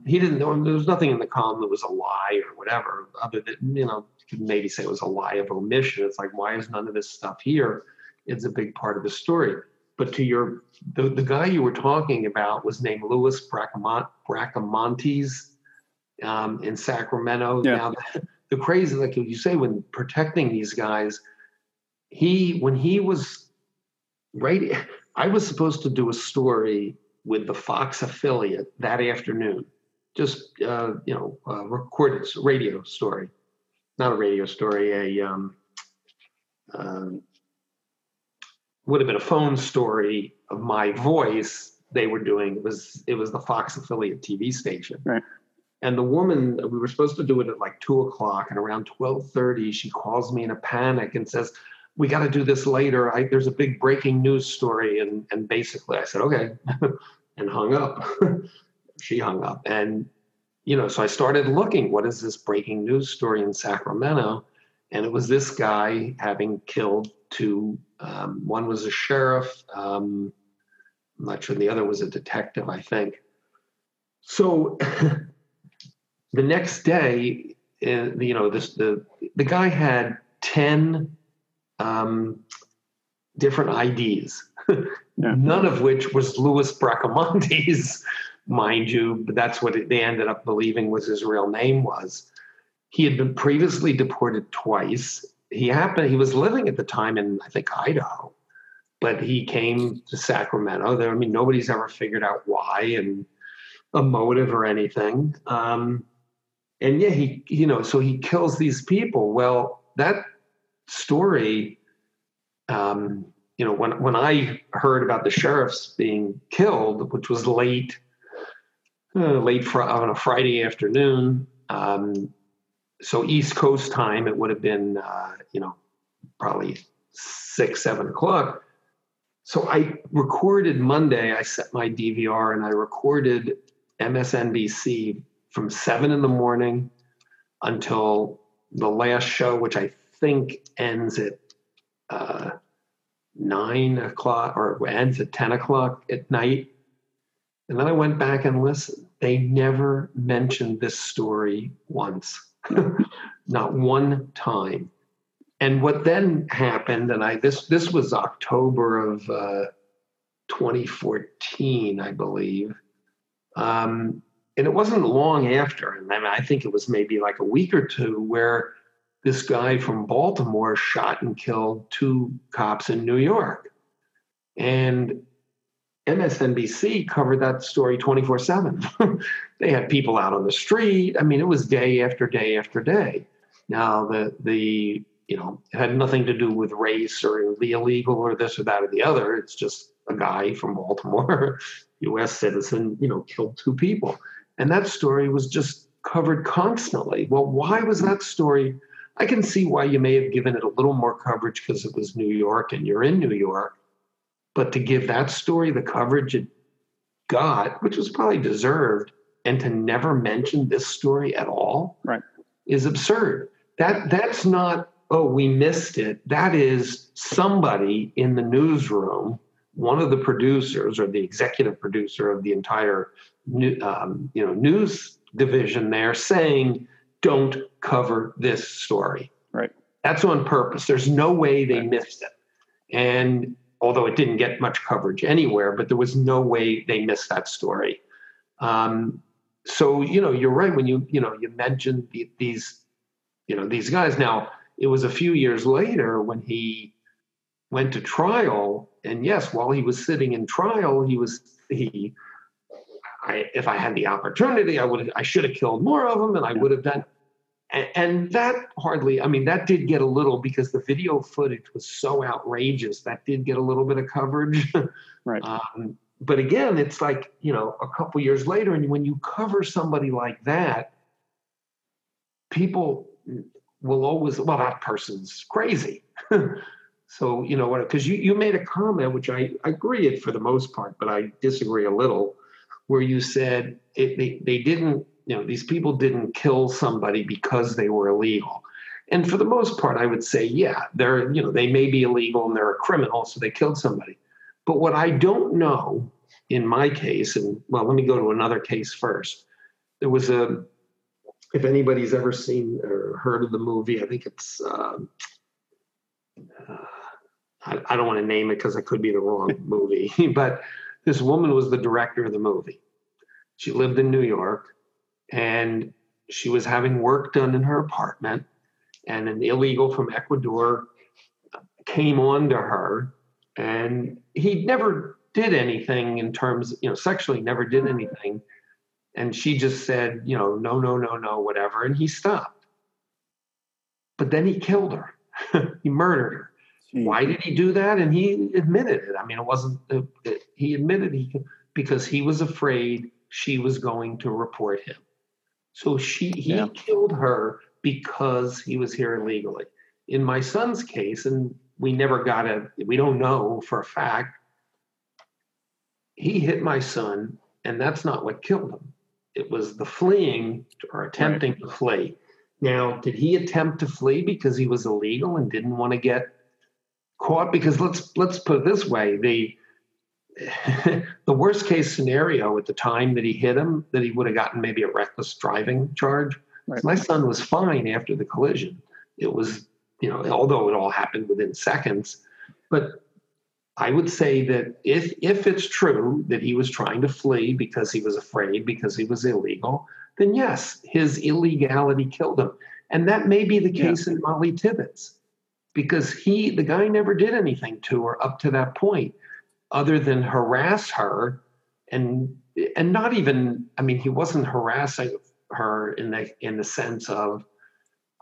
He didn't know, there was nothing in the column that was a lie or whatever, other than, you know, you could maybe say it was a lie of omission. It's like, why is none of this stuff here? It's a big part of the story. But to the guy you were talking about was named Louis Bracamontes in Sacramento. Yeah. Now, the crazy, like you say, when protecting these guys, I was supposed to do a story with the Fox affiliate that afternoon, just, you know, recorded radio story, not a radio story, would have been a phone story of my voice they were doing. It was the Fox affiliate TV station. Right. And the woman, we were supposed to do it at like 2:00, and around 12:30, she calls me in a panic and says, "We got to do this later. There's a big breaking news story." And basically I said, okay, and hung up. She hung up. And, you know, so I started looking, what is this breaking news story in Sacramento? And it was this guy having killed two. One was a sheriff. I'm not sure. The other was a detective, I think. So the next day, you know, the guy had 10 different IDs, yeah. None of which was Louis Bracamontes, mind you, but that's what they ended up believing was his real name was. He had been previously deported twice. He was living at the time in, I think, Idaho, but he came to Sacramento. There, I mean, nobody's ever figured out why and a motive or anything. And yeah, he, you know, so he kills these people. Well, that story, you know, when I heard about the sheriffs being killed, which was late on a Friday afternoon, so East Coast time, it would have been, you know, probably 6, 7 o'clock. So I recorded Monday. I set my DVR and I recorded MSNBC from 7 a.m. until the last show, which I think ends at 9 o'clock or ends at 10 o'clock at night. And then I went back and listened. They never mentioned this story once, not one time. And what then happened, and this was October of 2014, I believe. And it wasn't long after, and I think it was maybe like a week or two, where this guy from Baltimore shot and killed two cops in New York. And MSNBC covered that story 24/7. They had people out on the street. I mean, it was day after day after day. Now, the you know, it had nothing to do with race or the illegal or this or that or the other. It's just a guy from Baltimore, U.S. citizen, you know, killed two people. And that story was just covered constantly. Well, why was that story? I can see why you may have given it a little more coverage because it was New York and you're in New York. But to give that story the coverage it got, which was probably deserved, and to never mention this story at all, right, is absurd. That's not, oh, we missed it. That is somebody in the newsroom, one of the producers or the executive producer of the entire news division there, saying, don't cover this story. Right. That's on purpose. There's no way they missed it. And although it didn't get much coverage anywhere, but there was no way they missed that story. So, you know, you're right when you mentioned these guys. Now, it was a few years later when he went to trial, and yes, while he was sitting in trial, if I had the opportunity, I should have killed more of them, and I would have done. And that hardly, I mean, that did get a little, because the video footage was so outrageous, that did get a little bit of coverage. Right. But again, it's like, you know, a couple years later, and when you cover somebody like that, people will always, well, that person's crazy. So, you know, because you made a comment, which I agree for the most part, but I disagree a little, where you said they didn't, you know, these people didn't kill somebody because they were illegal. And for the most part, I would say, yeah, they're, you know, they may be illegal and they're a criminal, so they killed somebody. But what I don't know in my case, and well, let me go to another case first. There was if anybody's ever seen or heard of the movie, I think it's, I don't want to name it because it could be the wrong movie, but this woman was the director of the movie. She lived in New York, and she was having work done in her apartment, and an illegal from Ecuador came on to her, and he never did anything in terms, you know, sexually never did anything. And she just said, you know, no, whatever. And he stopped. But then he killed her. He murdered her. Jeez. Why did he do that? And he admitted it. I mean, it wasn't, he admitted because he was afraid she was going to report him. So he killed her because he was here illegally. In my son's case, and we don't know for a fact, he hit my son, and that's not what killed him. It was the fleeing or attempting to flee. Now, did he attempt to flee because he was illegal and didn't want to get caught? Because let's put it this way, the worst case scenario at the time that he hit him, that he would have gotten maybe a reckless driving charge. Right. My son was fine after the collision. It was, you know, although it all happened within seconds, but I would say that if it's true that he was trying to flee because he was afraid, because he was illegal, then yes, his illegality killed him. And that may be the case in Molly Tibbetts, because the guy never did anything to her up to that point other than harass her and not even, I mean, he wasn't harassing her in the sense of,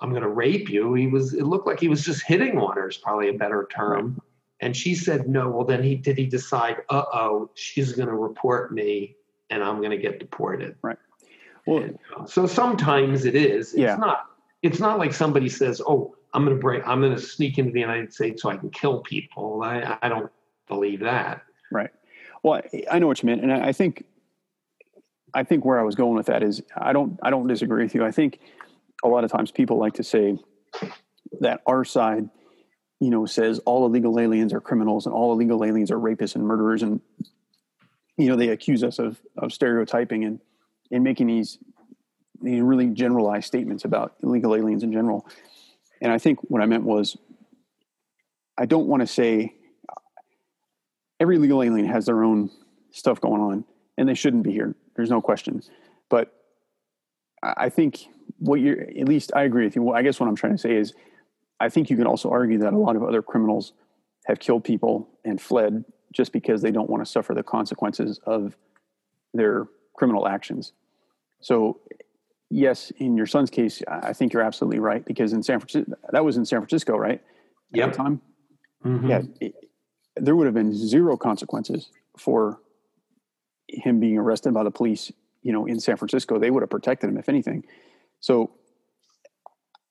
I'm going to rape you. It looked like he was just hitting on her, is probably a better term. And she said no. Well, then he decide, she's going to report me and I'm going to get deported. Right. Well, and, so sometimes it is. It's not. It's not like somebody says, "Oh, I'm going to sneak into the United States so I can kill people." I don't believe that. Right. Well, I know what you meant, and I think where I was going with that is I don't disagree with you. I think a lot of times people like to say that our side, you know, says all illegal aliens are criminals and all illegal aliens are rapists and murderers, and you know, they accuse us of stereotyping and making these really generalized statements about illegal aliens in general. And I think what I meant was, I don't want to say every illegal alien has their own stuff going on and they shouldn't be here. There's no question. But I think what you're, at least I agree with you. Well, I guess what I'm trying to say is, I think you can also argue that a lot of other criminals have killed people and fled just because they don't want to suffer the consequences of their criminal actions. So yes, in your son's case, I think you're absolutely right, because in San Francisco, that was in San Francisco, right? Yep. At the time? Mm-hmm. Yeah. There would have been zero consequences for him being arrested by the police, you know, in San Francisco. They would have protected him, if anything. So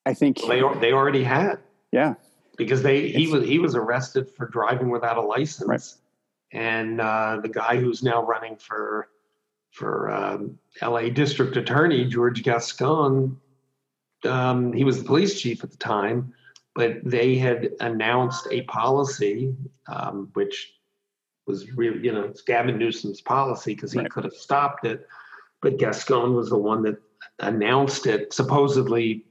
I think they already had. Yeah. Because he was arrested for driving without a license. Right. And the guy who's now running for LA District Attorney, George Gascon, he was the police chief at the time, but they had announced a policy, which was really, you know, Gavin Newsom's policy, because he could have stopped it, but Gascon was the one that announced it, supposedly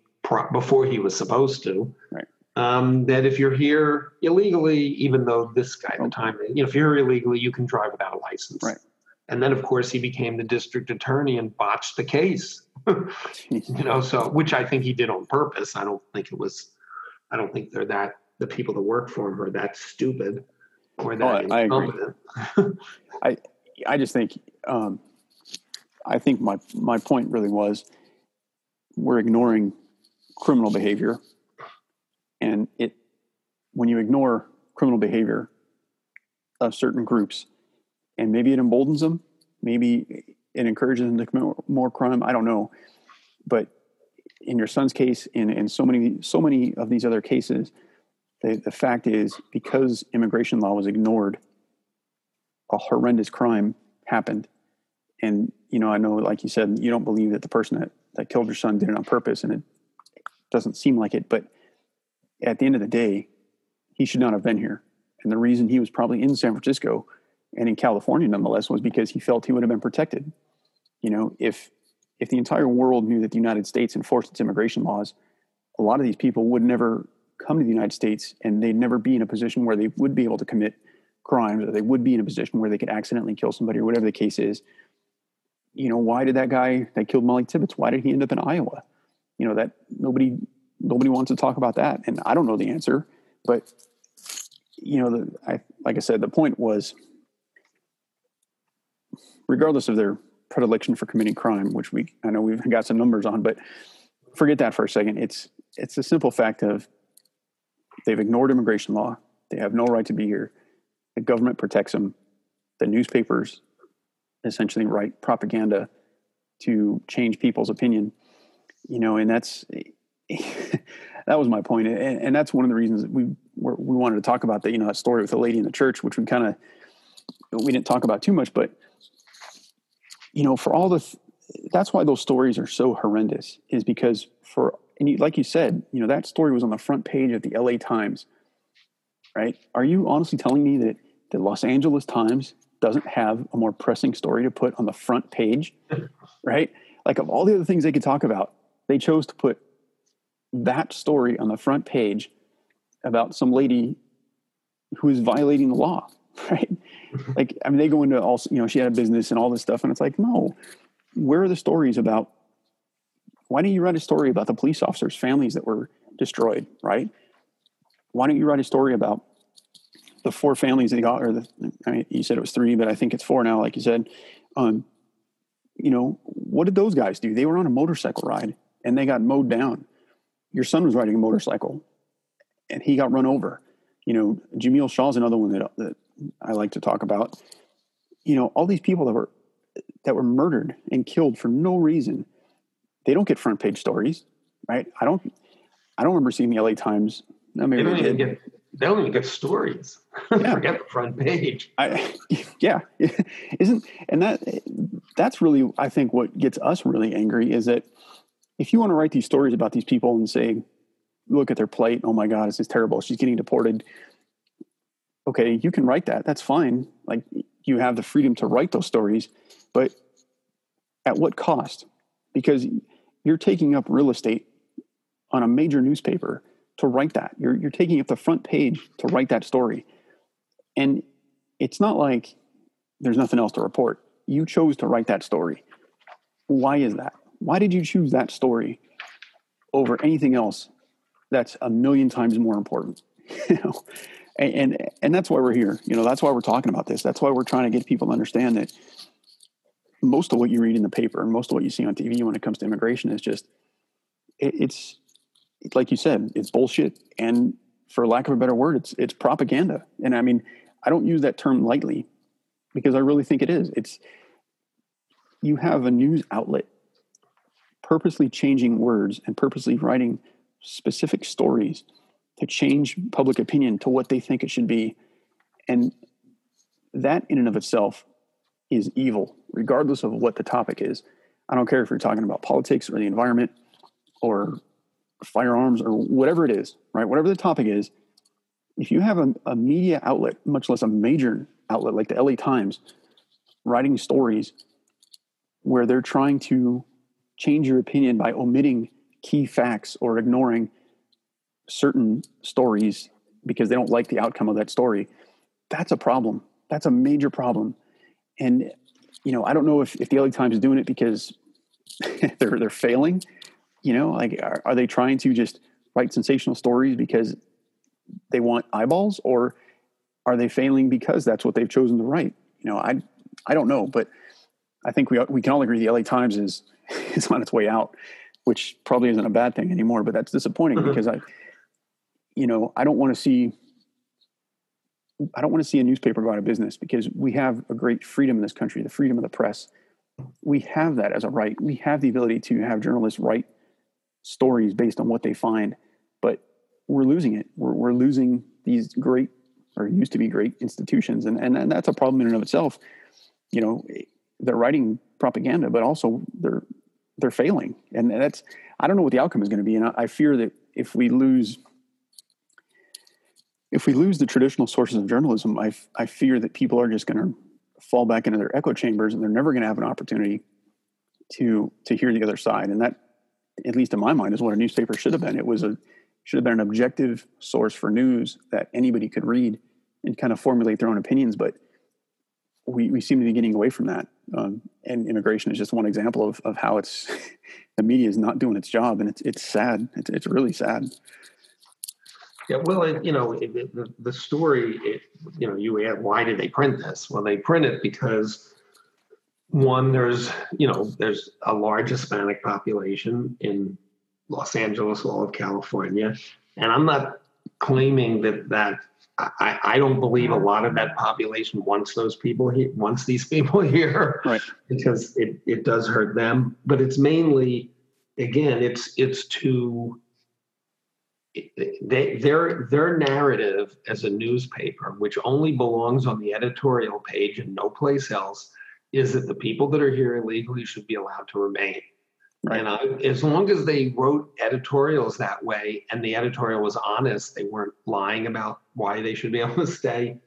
before he was supposed to. Right. That if you're here illegally, even though this guy at the time, you know, if you're illegally, you can drive without a license. Right. And then, of course, he became the district attorney and botched the case, you know, so, which I think he did on purpose. I don't think they're that, the people that work for him are that stupid or that incompetent. I agree. I just think, I think my point really was, we're ignoring criminal behavior. And when you ignore criminal behavior of certain groups, and maybe it emboldens them, maybe it encourages them to commit more crime, I don't know. But in your son's case, and so many of these other cases, the fact is, because immigration law was ignored, a horrendous crime happened. And, you know, I know, like you said, you don't believe that the person that killed your son did it on purpose, and it doesn't seem like it, but at the end of the day, he should not have been here. And the reason he was probably in San Francisco and in California, nonetheless, was because he felt he would have been protected. You know, if the entire world knew that the United States enforced its immigration laws, a lot of these people would never come to the United States, and they'd never be in a position where they would be able to commit crimes, or they would be in a position where they could accidentally kill somebody, or whatever the case is. You know, why did that guy that killed Molly Tibbetts, why did he end up in Iowa? You know, that nobody wants to talk about that. And I don't know the answer, but, you know, like I said, the point was, regardless of their predilection for committing crime, which I know we've got some numbers on, but forget that for a second. It's a simple fact of, they've ignored immigration law. They have no right to be here. The government protects them. The newspapers essentially write propaganda to change people's opinion, you know, and that's, that was my point. And that's one of the reasons that we wanted to talk about that, you know, that story with the lady in the church, which we didn't talk about too much, but, you know, for all that's why those stories are so horrendous, is because like you said, you know, that story was on the front page of the LA Times, right? Are you honestly telling me that the Los Angeles Times doesn't have a more pressing story to put on the front page, right? Like, of all the other things they could talk about, they chose to put that story on the front page about some lady who is violating the law, right? Like, I mean, they go into all, you know, she had a business and all this stuff, and it's like, no, where are the stories about, why don't you write a story about the police officers' families that were destroyed, right? Why don't you write a story about the four families they got, I mean, you said it was three, but I think it's four now, like you said. You know, what did those guys do? They were on a motorcycle ride and they got mowed down. Your son was riding a motorcycle and he got run over. You know, Jamil Shaw is another one that I like to talk about. You know, all these people that were murdered and killed for no reason, they don't get front page stories, right? I don't remember seeing the LA Times. No, maybe they don't even get stories. Yeah. Forget the front page. That's really, I think, what gets us really angry, is that if you want to write these stories about these people and say, look at their plight, oh my God, this is terrible, she's getting deported. Okay, you can write that. That's fine. Like, you have the freedom to write those stories, but at what cost? Because you're taking up real estate on a major newspaper to write that. You're taking up the front page to write that story. And it's not like there's nothing else to report. You chose to write that story. Why is that? Why did you choose that story over anything else that's a million times more important? You know? And that's why we're here. You know, that's why we're talking about this. That's why we're trying to get people to understand that most of what you read in the paper and most of what you see on TV when it comes to immigration is just, it's like you said, it's bullshit. And for lack of a better word, it's propaganda. And I mean, I don't use that term lightly because I really think it is. It's, you have a news outlet purposely changing words and purposely writing specific stories to change public opinion to what they think it should be. And that in and of itself is evil, regardless of what the topic is. I don't care if you're talking about politics or the environment or firearms or whatever it is, right? Whatever the topic is, if you have a media outlet, much less a major outlet like the LA Times, writing stories where they're trying to change your opinion by omitting key facts or ignoring certain stories because they don't like the outcome of that story, that's a problem. That's a major problem. And, you know, I don't know if the LA Times is doing it because they're failing, you know, like, are they trying to just write sensational stories because they want eyeballs, or are they failing because that's what they've chosen to write? You know, I don't know, but I think we can all agree the LA Times is on its way out, which probably isn't a bad thing anymore, but that's disappointing because I don't want to see a newspaper go out of business because we have a great freedom in this country, the freedom of the press. We have that as a right. We have the ability to have journalists write stories based on what they find, but we're losing it. We're losing these great, or used to be great, institutions. And that's a problem in and of itself. You know, they're writing propaganda, but also they're failing. And that's, I don't know what the outcome is going to be. And I fear that if we lose the traditional sources of journalism, I fear that people are just going to fall back into their echo chambers and they're never going to have an opportunity to hear the other side. And that, at least in my mind, is what a newspaper should have been. It should have been an objective source for news that anybody could read and kind of formulate their own opinions. But we seem to be getting away from that. And immigration is just one example of how it's, the media is not doing its job, and it's sad. It's really sad. Yeah, well, you know, the story, you know, you add, why did they print this? Well, they print it because, one, there's a large Hispanic population in Los Angeles, all of California. And I'm not claiming that I don't believe a lot of that population wants these people here, right? Because it does hurt them. But it's mainly, again, it's to... Their narrative as a newspaper, which only belongs on the editorial page and no place else, is that the people that are here illegally should be allowed to remain. Right. And as long as they wrote editorials that way and the editorial was honest, they weren't lying about why they should be able to stay,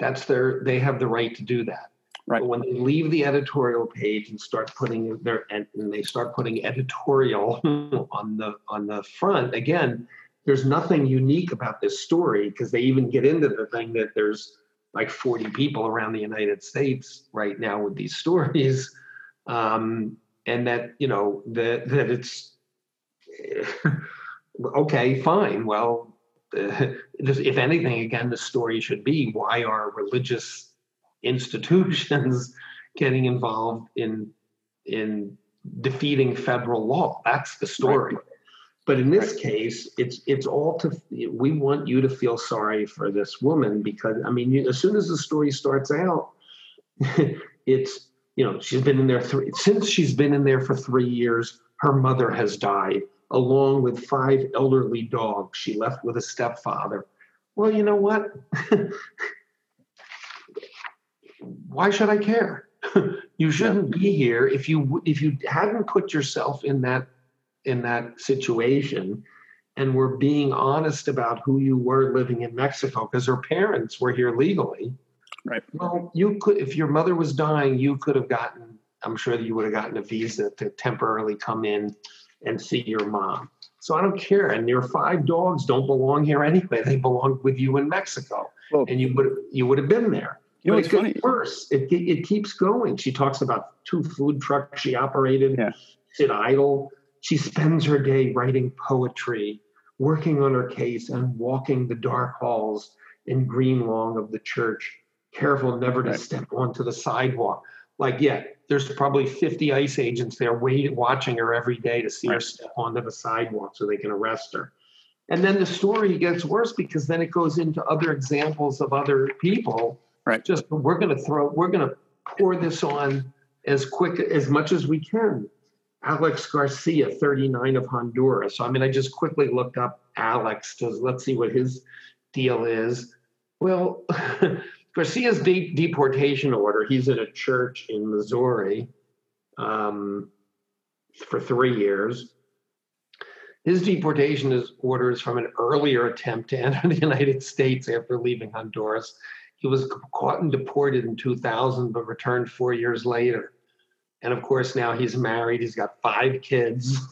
they have the right to do that. Right. But when they leave the editorial page and start putting putting editorial on the front, again, there's nothing unique about this story, because they even get into the thing that there's like 40 people around the United States right now with these stories. And that, you know, that it's okay, fine. Well, if anything, again, the story should be, why are religious institutions getting involved in defeating federal law? That's the story. Right. But in this case, it's all to, we want you to feel sorry for this woman, because, I mean, as soon as the story starts out, it's, you know, she's been in there for 3 years, her mother has died, along with 5 elderly dogs. She left with a stepfather. Well, you know what? Why should I care? You shouldn't be here. If you hadn't put yourself in that situation, and were being honest about who you were living in Mexico, because her parents were here legally, Right. Well, you could, if your mother was dying, you could have gotten, I'm sure that you would have gotten a visa to temporarily come in and see your mom. So I don't care. And your 5 dogs don't belong here anyway. They belong with you in Mexico. Well, and you would have been there. You know, it's funny. Worse. It keeps going. She talks about 2 food trucks she operated, sit idle. She spends her day writing poetry, working on her case, and walking the dark halls and green lawn of the church, careful never to step onto the sidewalk. Like, there's probably 50 ICE agents there watching her every day to see her step onto the sidewalk so they can arrest her. And then the story gets worse because then it goes into other examples of other people. Right. Just we're going to pour this on as much as we can. Alex Garcia, 39, of Honduras. So, I mean, I just quickly looked up Alex. Let's see what his deal is. Well, Garcia's deportation order. He's at a church in Missouri for 3 years. His deportation order is from an earlier attempt to enter the United States after leaving Honduras. He was caught and deported in 2000, but returned 4 years later. And of course, now he's married. He's got 5 kids.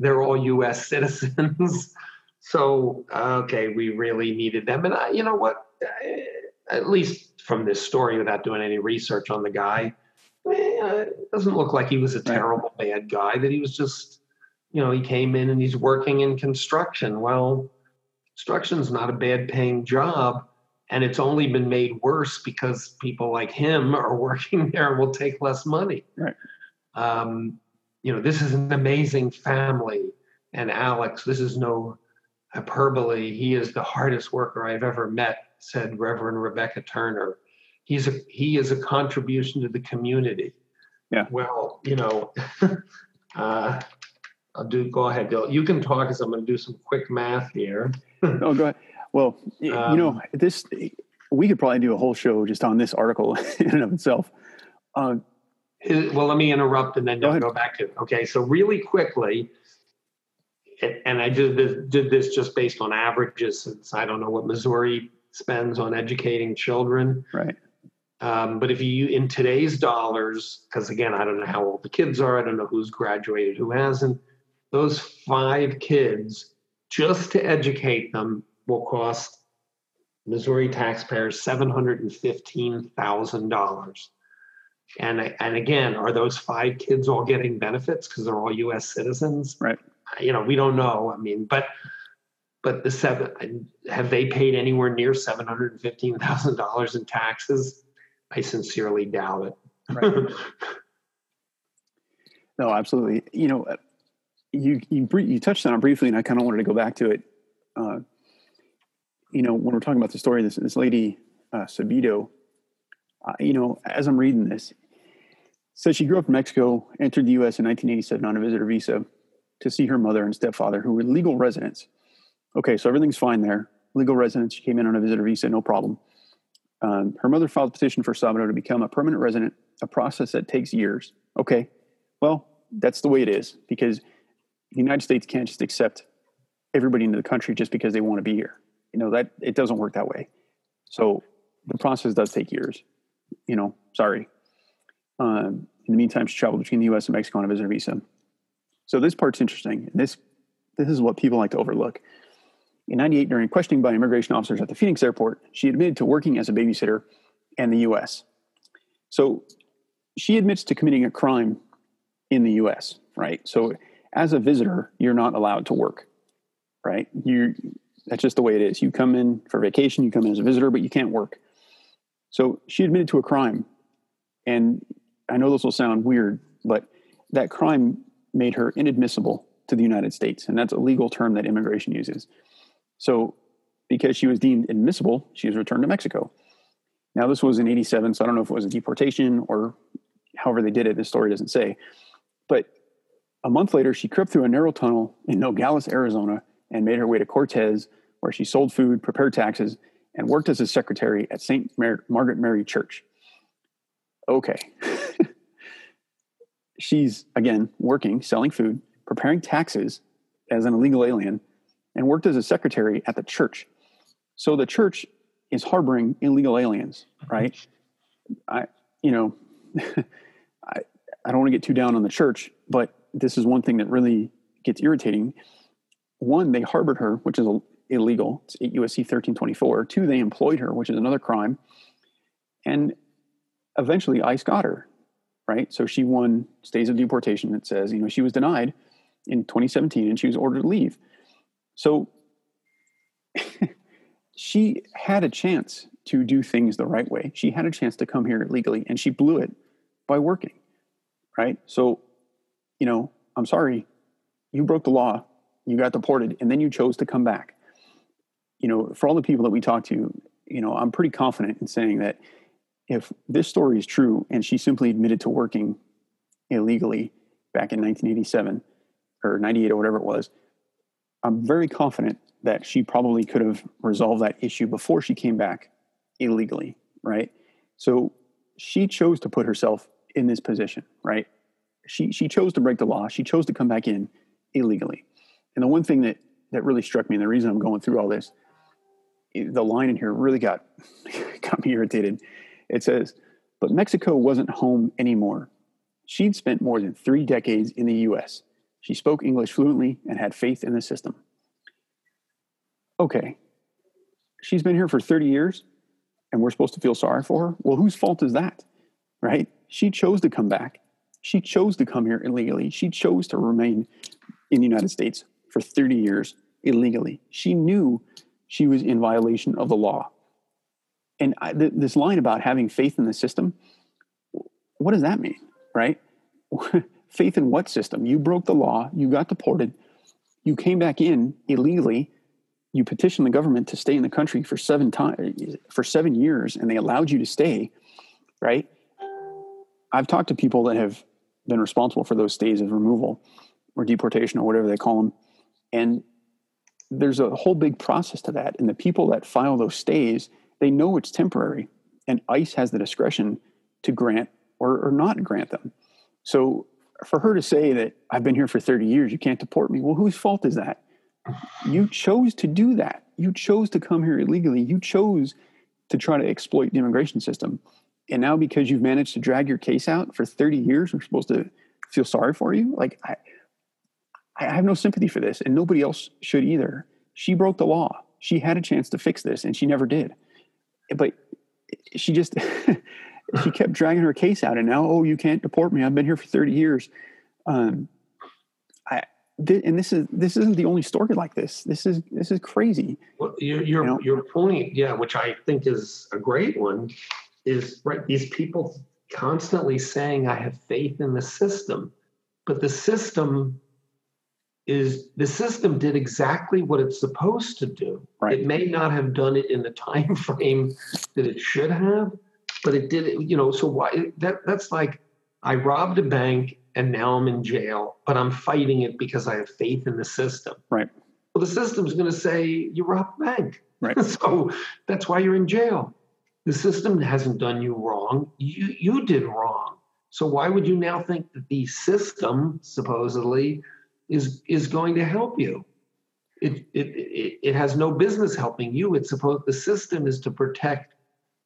They're all U.S. citizens. So, okay, we really needed them. And you know what? At least from this story, without doing any research on the guy, it doesn't look like he was a terrible bad guy, that he was just, he came in and he's working in construction. Well, construction's not a bad paying job. And it's only been made worse because people like him are working there and will take less money. Right. This is an amazing family. And Alex, this is no hyperbole. He is the hardest worker I've ever met, said Reverend Rebecca Turner. He is a contribution to the community. Yeah. Well, go ahead, Bill. You can talk as I'm going to do some quick math here. Oh, go ahead. Well, we could probably do a whole show just on this article in and of itself. Well, let me interrupt and then go back to it. Okay, so really quickly, and I did this just based on averages, since I don't know what Missouri spends on educating children. Right. But if you, in today's dollars, because again, I don't know how old the kids are. I don't know who's graduated, who hasn't. Those 5 kids, just to educate them, will cost Missouri taxpayers $715,000. And again, are those 5 kids all getting benefits because they're all U.S. citizens? Right. We don't know. I mean, but have they paid anywhere near $715,000 in taxes? I sincerely doubt it. Right. No, absolutely. You touched on it briefly, and I kind of wanted to go back to it. When we're talking about the story, this lady, Sabido, as I'm reading this, says she grew up in Mexico, entered the U.S. in 1987 on a visitor visa to see her mother and stepfather, who were legal residents. Okay, so everything's fine there. Legal residents, she came in on a visitor visa, no problem. Her mother filed a petition for Sabido to become a permanent resident, a process that takes years. Okay, well, that's the way it is, because the United States can't just accept everybody into the country just because they want to be here. That it doesn't work that way. So the process does take years, sorry. In the meantime, she traveled between the U.S. and Mexico on a visitor visa. So this part's interesting. And this is what people like to overlook. In 1998, during questioning by immigration officers at the Phoenix airport, she admitted to working as a babysitter in the U.S. So she admits to committing a crime in the U.S., right? So as a visitor, you're not allowed to work, right? That's just the way it is. You come in for vacation, you come in as a visitor, but you can't work. So she admitted to a crime. And I know this will sound weird, but that crime made her inadmissible to the United States. And that's a legal term that immigration uses. So because she was deemed admissible, she was returned to Mexico. Now, this was in 1987, so I don't know if it was a deportation or however they did it. This story doesn't say. But a month later, she crept through a narrow tunnel in Nogales, Arizona, and made her way to Cortez, where she sold food, prepared taxes, and worked as a secretary at St. Margaret Mary Church. Okay. She's, again, working, selling food, preparing taxes as an illegal alien, and worked as a secretary at the church. So the church is harboring illegal aliens, right? I don't want to get too down on the church, but this is one thing that really gets irritating. One, they harbored her, which is illegal. It's USC 1324. Two, they employed her, which is another crime. And eventually ICE got her, right? So she won stays of deportation. It says, she was denied in 2017 and she was ordered to leave. So she had a chance to do things the right way. She had a chance to come here legally and she blew it by working, right? So, I'm sorry, you broke the law, you got deported, and then you chose to come back. For all the people that we talk to, I'm pretty confident in saying that if this story is true and she simply admitted to working illegally back in 1987 or 98 or whatever it was, I'm very confident that she probably could have resolved that issue before she came back illegally, right? So she chose to put herself in this position, right? She chose to break the law. She chose to come back in illegally. And the one thing that really struck me, and the reason I'm going through all this, the line in here really got me irritated. It says, but Mexico wasn't home anymore. She'd spent more than 3 decades in the U.S. She spoke English fluently and had faith in the system. Okay, she's been here for 30 years and we're supposed to feel sorry for her? Well, whose fault is that, right? She chose to come back. She chose to come here illegally. She chose to remain in the United States for 30 years illegally. She knew she was in violation of the law. And this line about having faith in the system, what does that mean, right? Faith in what system? You broke the law, you got deported, you came back in illegally, you petitioned the government to stay in the country for seven years, and they allowed you to stay, right? I've talked to people that have been responsible for those stays of removal or deportation or whatever they call them, and there's a whole big process to that, and the people that file those stays, they know it's temporary, and ICE has the discretion to grant or not grant them. So for her to say that I've been here for 30 years, you can't deport me. Well, whose fault is that? You chose to do that. You chose to come here illegally. You chose to try to exploit the immigration system. And now because you've managed to drag your case out for 30 years, we're supposed to feel sorry for you? Like, I have no sympathy for this, and nobody else should either. She broke the law. She had a chance to fix this, and she never did. But she just she kept dragging her case out, and now, oh, you can't deport me. I've been here for 30 years. And this isn't the only story like this. This is crazy. Well, your point, yeah, which I think is a great one, is right. These people constantly saying, "I have faith in the system," but the system did exactly what it's supposed to do. Right. It may not have done it in the time frame that it should have, but it did. So why? That's like I robbed a bank. And now I'm in jail, but I'm fighting it because I have faith in the system. Right. Well, the system's going to say you robbed a bank. Right. So that's why you're in jail. The system hasn't done you wrong. You did wrong. So why would you now think that the system supposedly is going to help you? It has no business helping you. It's supposed the system is to protect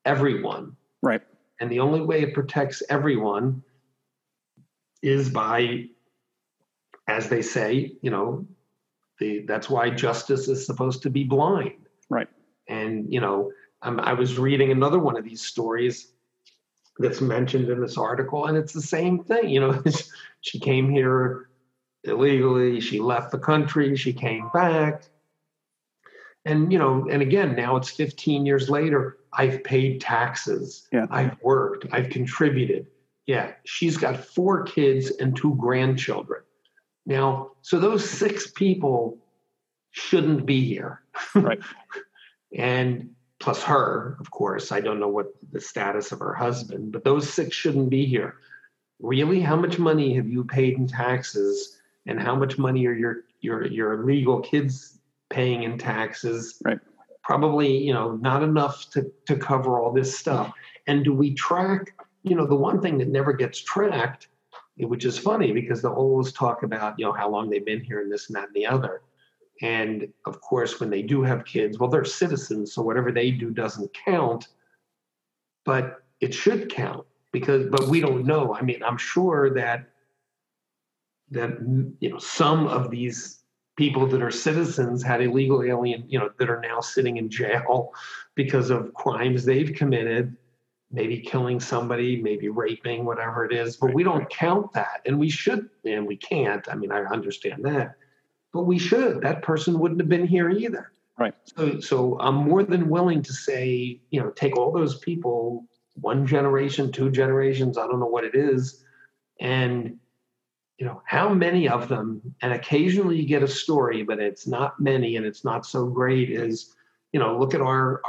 everyone. Right. And the only way it protects everyone is by, as they say, that's why justice is supposed to be blind. Right. And, I was reading another one of these stories that's mentioned in this article, and it's the same thing. She came here illegally, she left the country, she came back. And, and again, now it's 15 years later, I've paid taxes, yeah. I've worked, I've contributed. Yeah, she's got 4 kids and 2 grandchildren. Now, so those 6 people shouldn't be here. Right. And plus her, of course. I don't know what the status of her husband, but those 6 shouldn't be here. Really? How much money have you paid in taxes? And how much money are your legal kids paying in taxes? Right. Probably, not enough to cover all this stuff. And do we track? The one thing that never gets tracked, which is funny because they always talk about, how long they've been here and this and that and the other. And of course, when they do have kids, well, they're citizens, so whatever they do doesn't count, but it should count but we don't know. I mean, I'm sure that, you know, some of these people that are citizens had illegal alien, you know, that are now sitting in jail because of crimes they've committed, maybe killing somebody, maybe raping, whatever it is, but we don't count that. And we should, and we can't. I mean, I understand that, but we should. That person wouldn't have been here either. Right. So I'm more than willing to say, you know, take all those people, one generation, two generations, I don't know what it is, and, you know, how many of them, and occasionally you get a story, but it's not many and it's not so great, is, you know, look at our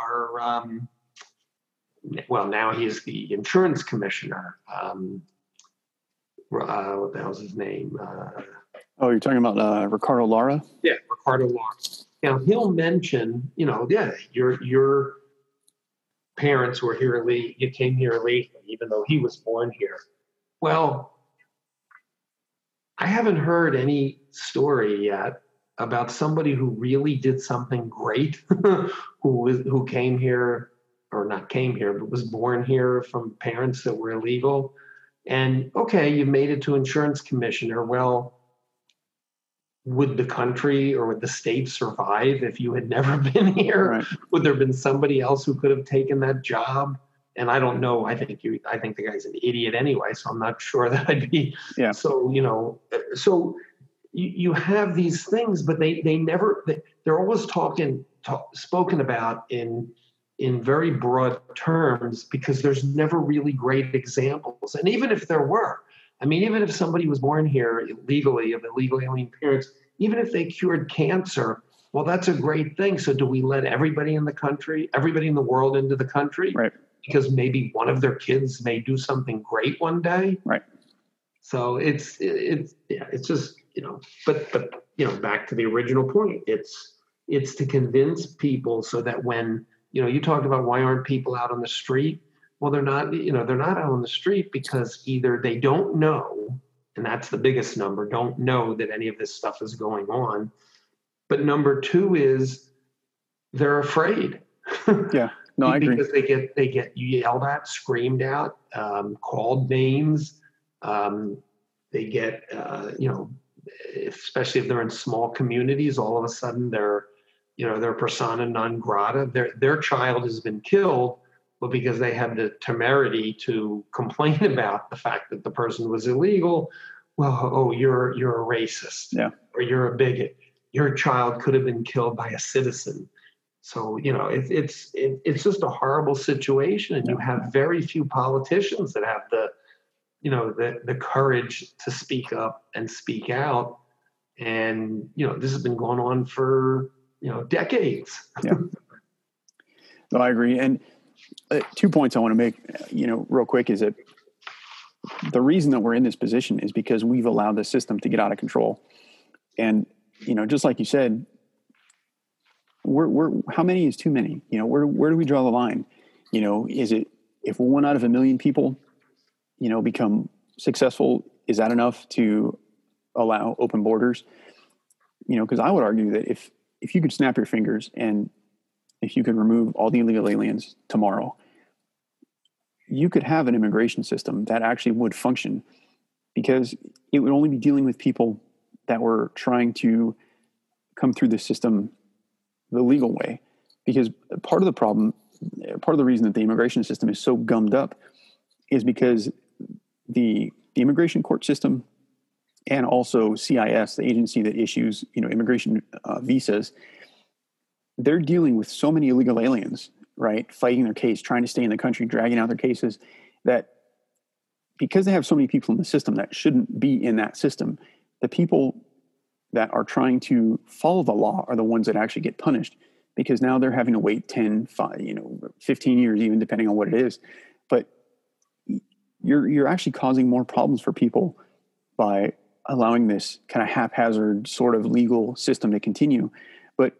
well, now he is the insurance commissioner. What the hell's his name? You're talking about Ricardo Lara? Yeah, Ricardo Lara. Now, he'll mention, you know, yeah, your parents were here illegally, you came here illegally, even though he was born here. Well, I haven't heard any story yet about somebody who really did something great, who came here, or not came here, but was born here from parents that were illegal. And okay, you made it to insurance commissioner. Well, would the country or would the state survive if you had never been here? Right. Would there have been somebody else who could have taken that job? And I don't know. I think the guy's an idiot anyway, so I'm not sure that I'd be. Yeah. So, you know, so you have these things, but they're always spoken about in very broad terms, because there's never really great examples. And even if there were, I mean, even if somebody was born here illegally, of illegal alien parents, even if they cured cancer, well, that's a great thing. So do we let everybody in the world into the country? Right. Because maybe one of their kids may do something great one day. Right. So it's just, you know, but, you know, back to the original point, it's to convince people so that when, you know, you talked about why aren't people out on the street? Well, they're not out on the street because either they don't know, and that's the biggest number, don't know that any of this stuff is going on. But number two is they're afraid. Yeah, no, I agree. Because they get yelled at, screamed at, called names. They get, you know, especially if they're in small communities, all of a sudden they're persona non grata. Their child has been killed, but because they had the temerity to complain about the fact that the person was illegal, well, oh, you're a racist, yeah, or you're a bigot. Your child could have been killed by a citizen. So, you know, it's just a horrible situation, and you have very few politicians that have the, you know, the courage to speak up and speak out. And, you know, this has been going on for, you know, decades. Yeah. No, I agree. And 2 points I want to make, you know, real quick, is that the reason that we're in this position is because we've allowed the system to get out of control. And, you know, just like you said, we're how many is too many? You know, where do we draw the line? You know, is it, if one out of a million people, you know, become successful, is that enough to allow open borders? You know, because I would argue that if you could snap your fingers and if you could remove all the illegal aliens tomorrow, you could have an immigration system that actually would function, because it would only be dealing with people that were trying to come through the system the legal way. Because part of the problem, part of the reason that the immigration system is so gummed up is because the immigration court system, and also CIS, the agency that issues, you know, immigration visas, they're dealing with so many illegal aliens, right, fighting their case, trying to stay in the country, dragging out their cases, that because they have so many people in the system that shouldn't be in that system, the people that are trying to follow the law are the ones that actually get punished, because now they're having to wait 10, 5, you know, 15 years, even, depending on what it is. But you're actually causing more problems for people by allowing this kind of haphazard sort of legal system to continue. But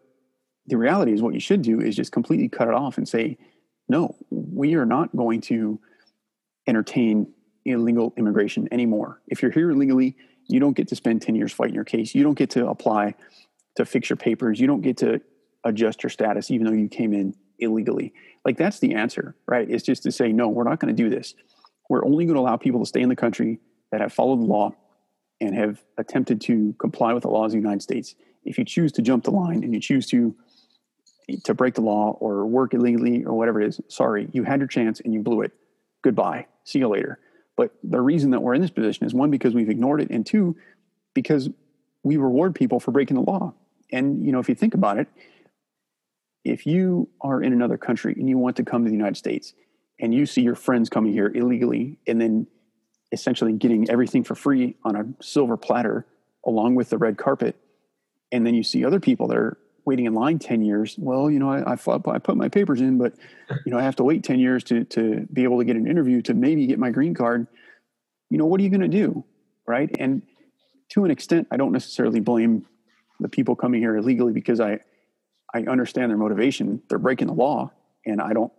the reality is, what you should do is just completely cut it off and say, no, we are not going to entertain illegal immigration anymore. If you're here illegally, you don't get to spend 10 years fighting your case. You don't get to apply to fix your papers. You don't get to adjust your status, even though you came in illegally. Like, that's the answer, right? It's just to say, no, we're not going to do this. We're only going to allow people to stay in the country that have followed the law and have attempted to comply with the laws of the United States. If you choose to jump the line and you choose to break the law or work illegally or whatever it is, sorry, you had your chance and you blew it. Goodbye. See you later. But the reason that we're in this position is, one, because we've ignored it, and two, because we reward people for breaking the law. And, you know, if you think about it, if you are in another country and you want to come to the United States and you see your friends coming here illegally and then essentially getting everything for free on a silver platter along with the red carpet, and then you see other people that are waiting in line 10 years. Well, you know, I put my papers in, but, you know, I have to wait 10 years to be able to get an interview to maybe get my green card. You know, what are you going to do? Right. And to an extent, I don't necessarily blame the people coming here illegally, because I understand their motivation. They're breaking the law, and I don't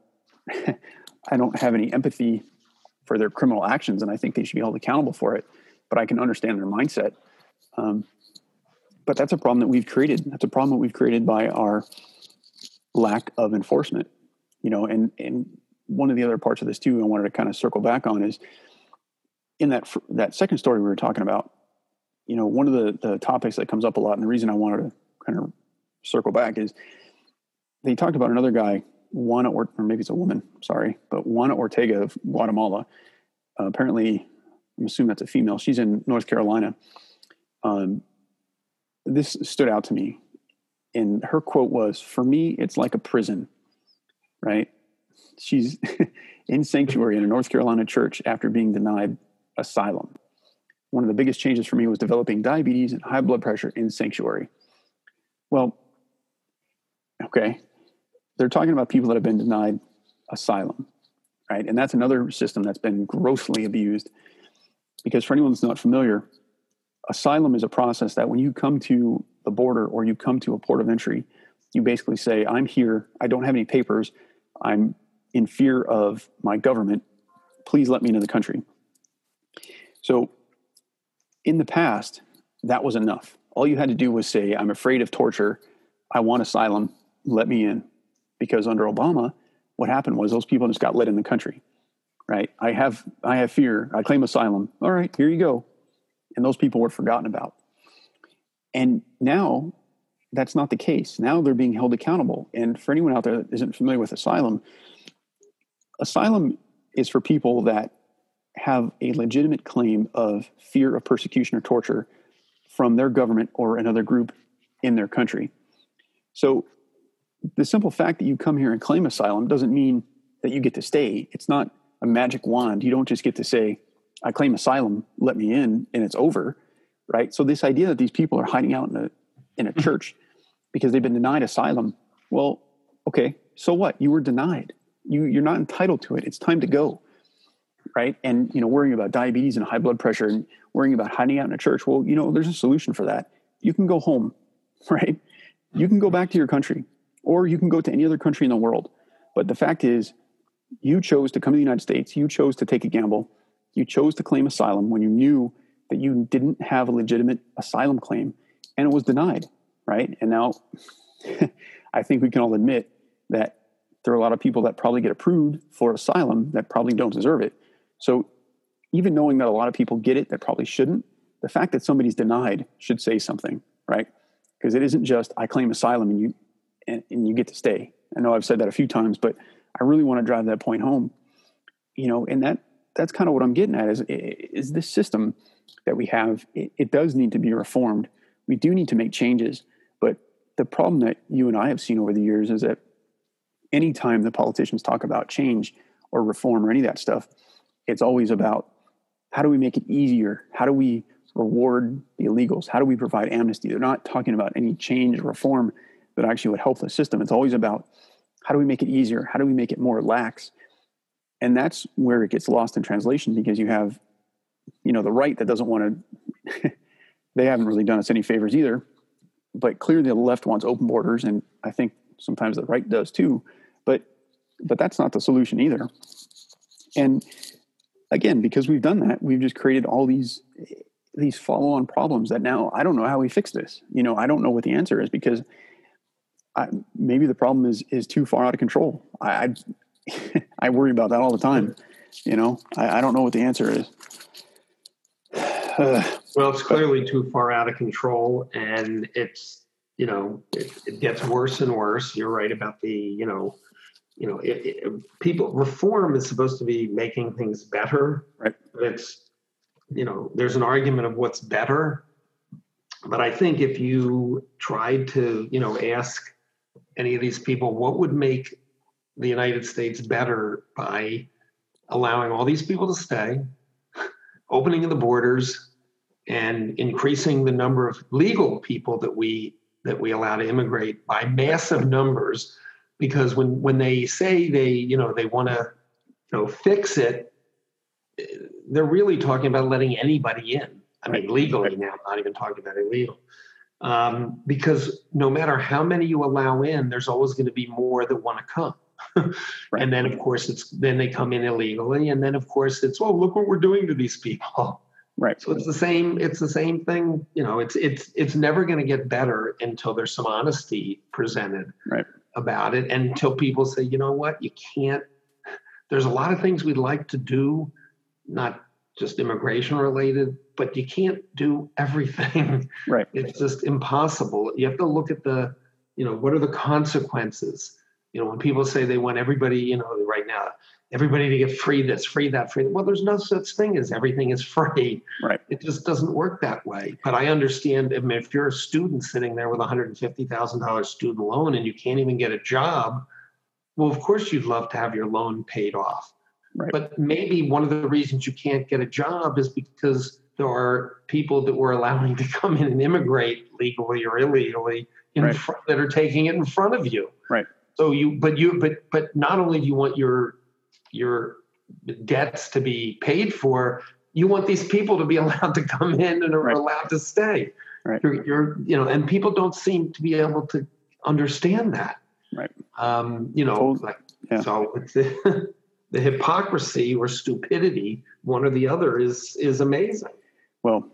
have any empathy for their criminal actions, and I think they should be held accountable for it, but I can understand their mindset. But that's a problem that we've created. That's a problem that we've created by our lack of enforcement, you know, and one of the other parts of this too, I wanted to kind of circle back on, is in that second story we were talking about, you know, one of the topics that comes up a lot, and the reason I wanted to kind of circle back, is they talked about another guy, Juana, or maybe it's a woman, sorry, but Juana Ortega of Guatemala. Apparently, I'm assuming that's a female. She's in North Carolina. This stood out to me, and her quote was, "For me, it's like a prison," right? She's in sanctuary in a North Carolina church after being denied asylum. "One of the biggest changes for me was developing diabetes and high blood pressure in sanctuary." Well, okay, they're talking about people that have been denied asylum, right? And that's another system that's been grossly abused, because for anyone that's not familiar, asylum is a process that when you come to the border or you come to a port of entry, you basically say, I'm here, I don't have any papers, I'm in fear of my government, please let me into the country. So in the past, that was enough. All you had to do was say, I'm afraid of torture, I want asylum, let me in. Because under Obama, what happened was those people just got let in the country, right? I have fear, I claim asylum, all right, here you go. And those people were forgotten about. And now that's not the case. Now they're being held accountable. And for anyone out there that isn't familiar with asylum, asylum is for people that have a legitimate claim of fear of persecution or torture from their government or another group in their country. So the simple fact that you come here and claim asylum doesn't mean that you get to stay. It's not a magic wand. You don't just get to say, I claim asylum, let me in, and it's over, right? So this idea that these people are hiding out in a church because they've been denied asylum, well, okay, so what? You were denied. You're not entitled to it. It's time to go, right? And, you know, worrying about diabetes and high blood pressure and worrying about hiding out in a church, well, you know, there's a solution for that. You can go home, right? You can go back to your country, or you can go to any other country in the world. But the fact is, you chose to come to the United States. You chose to take a gamble. You chose to claim asylum when you knew that you didn't have a legitimate asylum claim, and it was denied, right? And now I think we can all admit that there are a lot of people that probably get approved for asylum that probably don't deserve it. So even knowing that a lot of people get it that probably shouldn't, the fact that somebody's denied should say something, right? Because it isn't just, I claim asylum and you get to stay. I know I've said that a few times, but I really want to drive that point home, you know, and that's kind of what I'm getting at is this system that we have, it does need to be reformed. We do need to make changes. But the problem that you and I have seen over the years is that anytime the politicians talk about change or reform or any of that stuff, it's always about, how do we make it easier? How do we reward the illegals? How do we provide amnesty? They're not talking about any change or reform that actually would help the system. It's always about, how do we make it easier? How do we make it more lax? And that's where it gets lost in translation, because you have, you know, the right that doesn't want to, they haven't really done us any favors either, but clearly the left wants open borders. And I think sometimes the right does too, but that's not the solution either. And again, because we've done that, we've just created all these, these follow-on problems that now I don't know how we fix this. You know, I don't know what the answer is, because maybe the problem is too far out of control. I worry about that all the time. You know, I don't know what the answer is. Well, it's clearly too far out of control, and it's, you know, it gets worse and worse. You're right about the, you know, people, reform is supposed to be making things better. Right. But it's, you know, there's an argument of what's better. But I think if you tried to, you know, ask any of these people, what would make the United States better by allowing all these people to stay, opening the borders, and increasing the number of legal people that we allow to immigrate by massive numbers, because when they say they want to, you know, fix it, they're really talking about letting anybody in. I mean, legally now, I'm not even talking about illegal. Because no matter how many you allow in, there's always going to be more that want to come. Right. And then, of course, then they come in illegally. And then, of course, it's, oh, look what we're doing to these people. Right. So it's the same thing. You know, it's never going to get better until there's some honesty presented about it, and until people say, you know what, you can't. There's a lot of things we'd like to do, not just immigration related, but you can't do everything. Right. It's just impossible. You have to look at the, you know, what are the consequences? You know, when people say they want everybody, you know, right now, everybody to get free this, free that, free that. Well, there's no such thing as everything is free. Right. It just doesn't work that way. But I understand, I mean, if you're a student sitting there with a $150,000 student loan and you can't even get a job, well, of course you'd love to have your loan paid off. Right. But maybe one of the reasons you can't get a job is because there are people that we're allowing to come in and immigrate legally or illegally that are taking it in front of you. Right. So but not only do you want your debts to be paid for, you want these people to be allowed to come in and are allowed to stay. Right. You're and people don't seem to be able to understand that. Right. So it's the hypocrisy or stupidity, one or the other, is amazing. Well,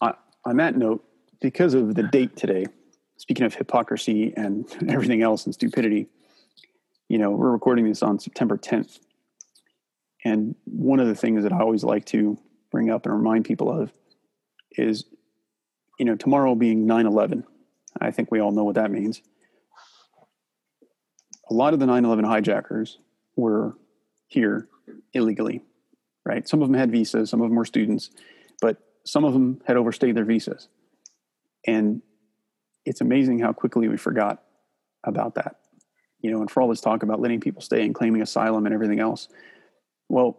on that note, because of the date today, speaking of hypocrisy and everything else and stupidity, you know, we're recording this on September 10th. And one of the things that I always like to bring up and remind people of is, you know, tomorrow being 9/11. I think we all know what that means. A lot of the 9/11 hijackers were here illegally, right? Some of them had visas, some of them were students, but some of them had overstayed their visas. And it's amazing how quickly we forgot about that, you know, and for all this talk about letting people stay and claiming asylum and everything else. Well,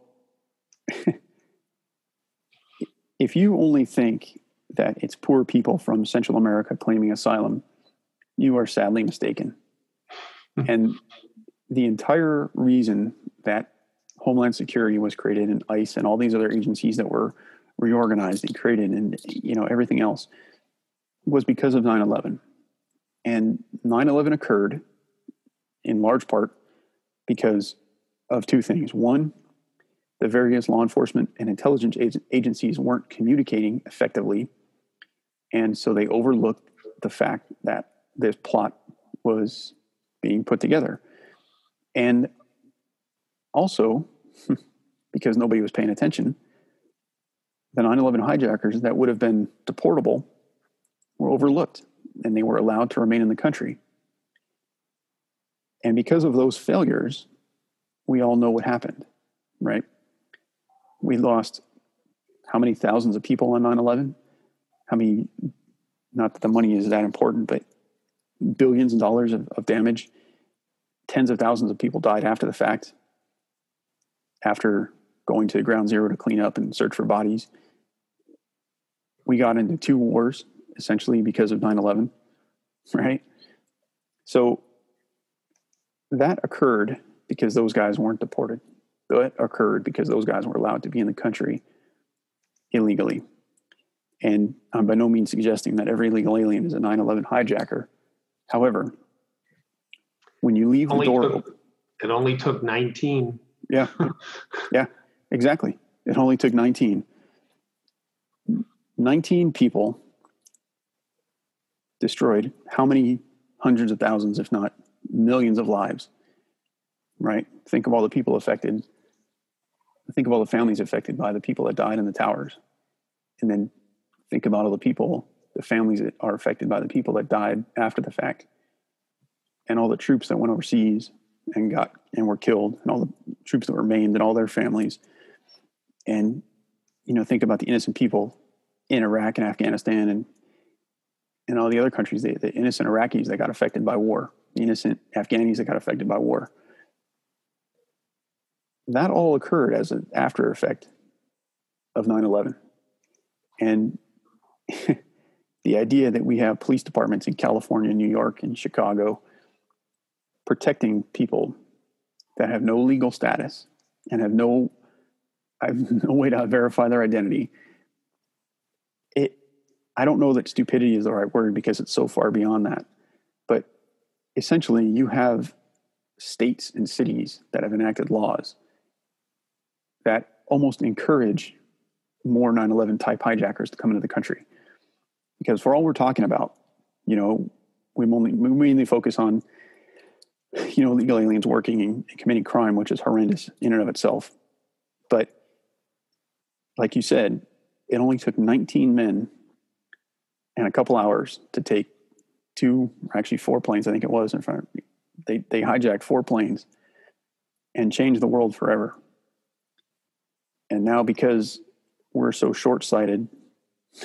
if you only think that it's poor people from Central America claiming asylum, you are sadly mistaken. And the entire reason that Homeland Security was created and ICE and all these other agencies that were reorganized and created and, you know, everything else was because of 9/11. And 9/11 occurred in large part because of two things. One, the various law enforcement and intelligence agencies weren't communicating effectively, and so they overlooked the fact that this plot was being put together. And also, because nobody was paying attention, the 9/11 hijackers that would have been deportable were overlooked, and they were allowed to remain in the country. And because of those failures, we all know what happened, right? We lost how many thousands of people on 9/11? How many, not that the money is that important, but billions of dollars of damage. Tens of thousands of people died after the fact, after going to ground zero to clean up and search for bodies. We got into two wars, essentially, because of 9/11, right? So that occurred because those guys weren't deported. That occurred because those guys were allowed to be in the country illegally. And I'm by no means suggesting that every illegal alien is a 9/11 hijacker. However, when you leave the door open... It only took 19. Yeah, exactly. It only took 19. 19 people destroyed how many hundreds of thousands, if not millions of lives, right? Think of all the people affected. Think of all the families affected by the people that died in the towers. And then think about all the people, the families that are affected by the people that died after the fact, and all the troops that went overseas and got and were killed, and all the troops that were maimed and all their families. And, you know, think about the innocent people in Iraq and Afghanistan and all the other countries, the innocent Iraqis that got affected by war, the innocent Afghanis that got affected by war. That all occurred as an after effect of 9/11. And the idea that we have police departments in California, New York, and Chicago protecting people that have no legal status and have no way to verify their identity. I don't know that stupidity is the right word because it's so far beyond that. But essentially, you have states and cities that have enacted laws that almost encourage more 9/11 type hijackers to come into the country. Because for all we're talking about, you know, we mainly focus on, you know, illegal aliens working and committing crime, which is horrendous in and of itself. But like you said, it only took 19 men and a couple hours to take four planes, I think it was, in front of me. They hijacked four planes and changed the world forever. And now because we're so short-sighted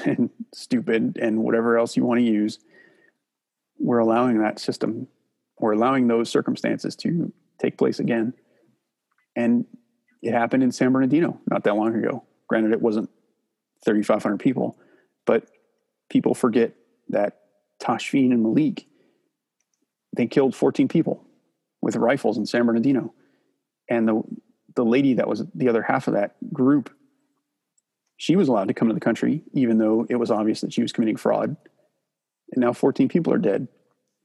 and stupid and whatever else you want to use, we're allowing that system, we're allowing those circumstances to take place again. And it happened in San Bernardino not that long ago. Granted, it wasn't 3,500 people, but people forget that Tashfeen and Malik, they killed 14 people with rifles in San Bernardino. And the lady that was the other half of that group, she was allowed to come to the country, even though it was obvious that she was committing fraud. And now 14 people are dead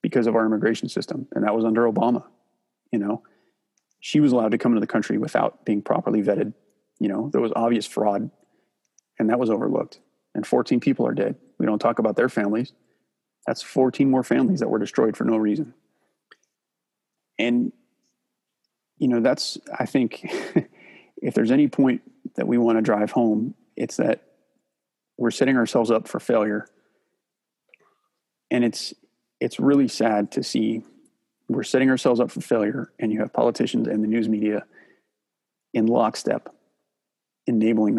because of our immigration system. And that was under Obama, you know. She was allowed to come into the country without being properly vetted. You know, there was obvious fraud, and that was overlooked. And 14 people are dead. We don't talk about their families. That's 14 more families that were destroyed for no reason. And, you know, that's, I think, if there's any point that we want to drive home, it's that we're setting ourselves up for failure. And it's really sad to see. We're setting ourselves up for failure, and you have politicians and the news media in lockstep enabling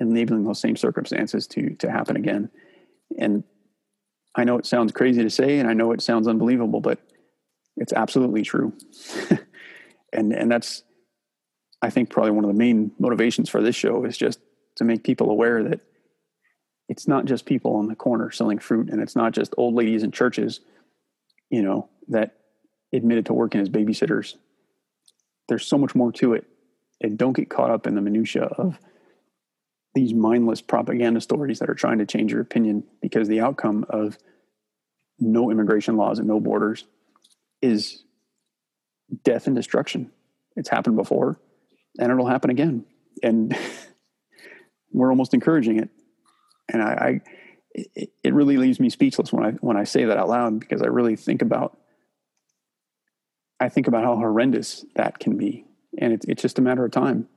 those same circumstances to happen again. And I know it sounds crazy to say, and I know it sounds unbelievable, but it's absolutely true. and that's, I think, probably one of the main motivations for this show is just to make people aware that it's not just people on the corner selling fruit, and it's not just old ladies in churches, you know, that admitted to working as babysitters. There's so much more to it, and don't get caught up in the minutia of these mindless propaganda stories that are trying to change your opinion, because the outcome of no immigration laws and no borders is death and destruction. It's happened before, and it'll happen again. And we're almost encouraging it. And it really leaves me speechless when I say that out loud, because I think about how horrendous that can be. And it's just a matter of time,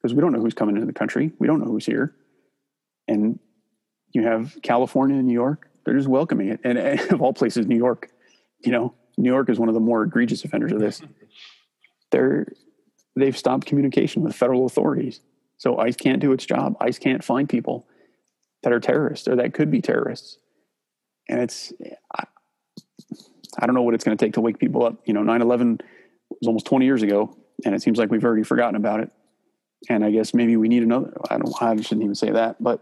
because we don't know who's coming into the country. We don't know who's here. And you have California and New York, they're just welcoming it. And of all places, New York, you know, New York is one of the more egregious offenders of this. They've stopped communication with federal authorities. So ICE can't do its job. ICE can't find people that are terrorists or that could be terrorists. And I don't know what it's going to take to wake people up. You know, 9/11 was almost 20 years ago, and it seems like we've already forgotten about it. And I guess maybe we need another, I shouldn't even say that, but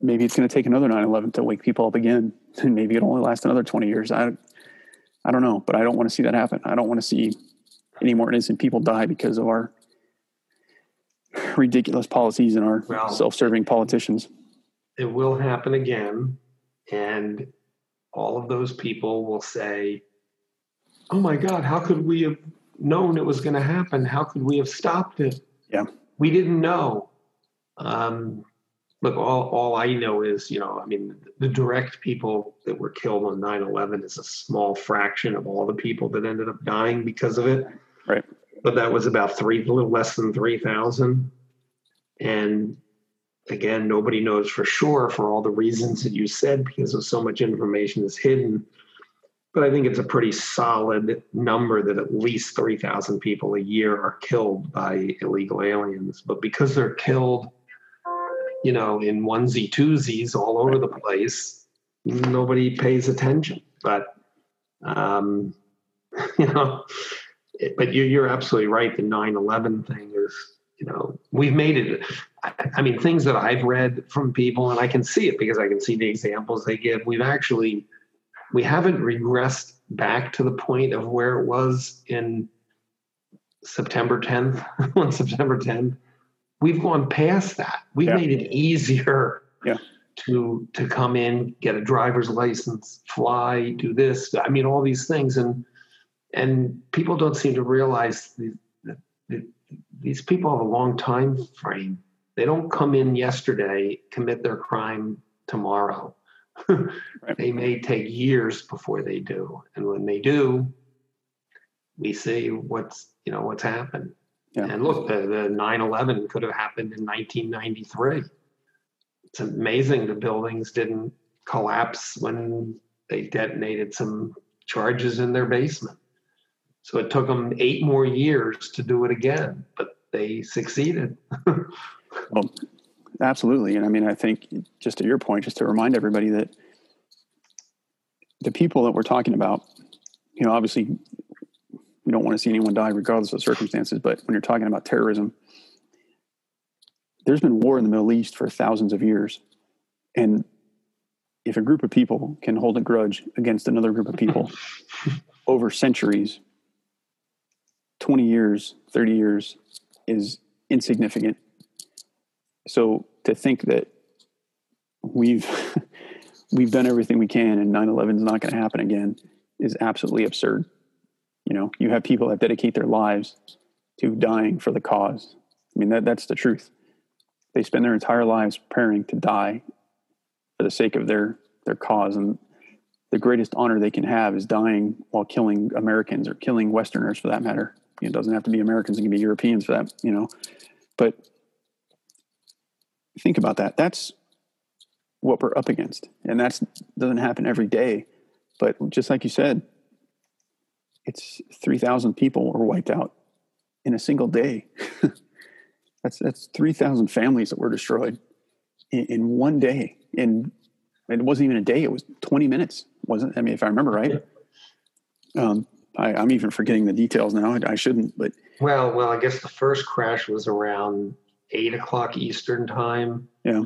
maybe it's going to take another 9/11 to wake people up again. And maybe it'll only last another 20 years. I don't know, but I don't want to see that happen. I don't want to see any more innocent people die because of our ridiculous policies and our self-serving politicians. It will happen again. And all of those people will say, oh my God, how could we have known it was going to happen? How could we have stopped it? Yeah, we didn't know. look, all I know is, you know, I mean, the direct people that were killed on 9/11 is a small fraction of all the people that ended up dying because of it. Right. But that was about a little less than 3,000. And again, nobody knows for sure for all the reasons that you said, because of so much information is hidden. But I think it's a pretty solid number that at least 3,000 people a year are killed by illegal aliens. But because they're killed, you know, in onesie twosies all over the place, nobody pays attention. But, you know, but you're absolutely right. The 9/11 thing is, you know, we've made it. I mean, things that I've read from people, and I can see it because I can see the examples they give. We haven't regressed back to the point of where it was in September 10th, on September 10th. We've gone past that. We've made it easier to come in, get a driver's license, fly, do this. I mean, all these things. And people don't seem to realize that these people have a long time frame. They don't come in yesterday, commit their crime tomorrow. They may take years before they do, and when they do, we see what's happened. Yeah. And look, the 9/11 could have happened in 1993. It's amazing the buildings didn't collapse when they detonated some charges in their basement. So it took them 8 more years to do it again, but they succeeded. Well, absolutely. And I mean, I think just to your point, just to remind everybody that the people that we're talking about, you know, obviously we don't want to see anyone die regardless of circumstances, but when you're talking about terrorism, there's been war in the Middle East for thousands of years. And if a group of people can hold a grudge against another group of people over centuries, 20 years, 30 years is insignificant. So to think that we've done everything we can and 9/11 is not going to happen again is absolutely absurd. You know, you have people that dedicate their lives to dying for the cause. I mean, that's the truth. They spend their entire lives preparing to die for the sake of their cause. And the greatest honor they can have is dying while killing Americans or killing Westerners for that matter. It doesn't have to be Americans. It can be Europeans for that, you know, but think about that. That's what we're up against. And that doesn't happen every day. But just like you said, it's 3,000 people were wiped out in a single day. that's 3,000 families that were destroyed in one day. And it wasn't even a day. It was 20 minutes. Wasn't, I mean, if I remember right. I'm even forgetting the details now. I shouldn't, but. Well, I guess the first crash was around 8:00 Eastern time. Yeah.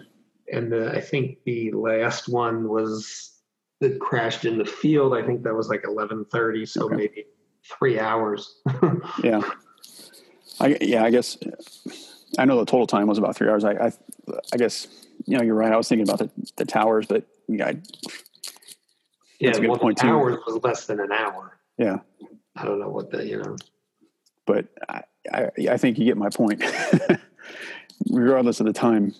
And I think the last one that crashed in the field. I think that was like 11:30. So maybe 3 hours. Yeah. I guess I know the total time was about 3 hours. I guess, you know, you're right. I was thinking about the towers, but that's a good point too. Hours was less than an hour. Yeah. I don't know what you know, but I think you get my point. Regardless of the time,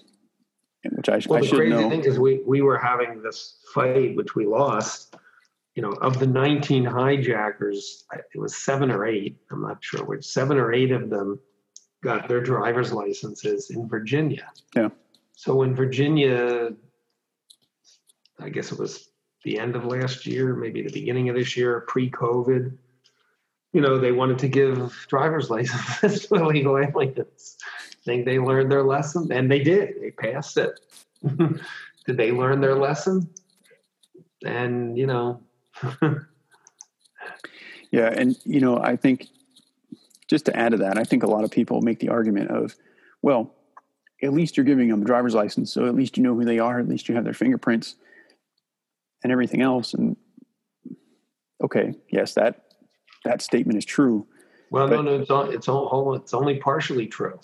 which I should know. Well, the crazy thing is we were having this fight, which we lost. You know, of the 19 hijackers, it was 7 or 8. I'm not sure which. 7 or 8 of them got their driver's licenses in Virginia. Yeah. So in Virginia, I guess it was the end of last year, maybe the beginning of this year, pre-COVID. You know, they wanted to give driver's licenses to illegal aliens. Think they learned their lesson, and they did. They passed it. Did they learn their lesson? And you know, yeah, and you know, I think just to add to that, I think a lot of people make the argument of, well, at least you're giving them a driver's license, so at least you know who they are, at least you have their fingerprints and everything else. And okay, yes, that statement is true. Well, but, no, it's only partially true.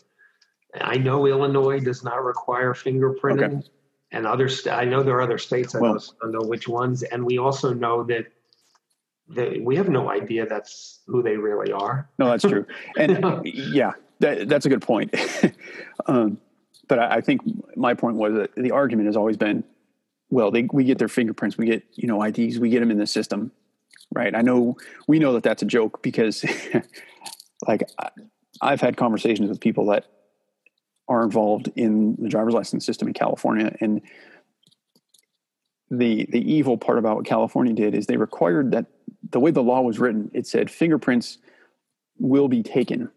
I know Illinois does not require fingerprinting, and other I know there are other states. I don't know which ones, and we also know that we have no idea that's who they really are. No, that's true, and that's a good point. But I think my point was that the argument has always been, well, we get their fingerprints, we get, you know, IDs, we get them in the system, right? We know that that's a joke because like I've had conversations with people that are involved in the driver's license system in California. And the evil part about what California did is they required that the way the law was written, it said fingerprints will be taken,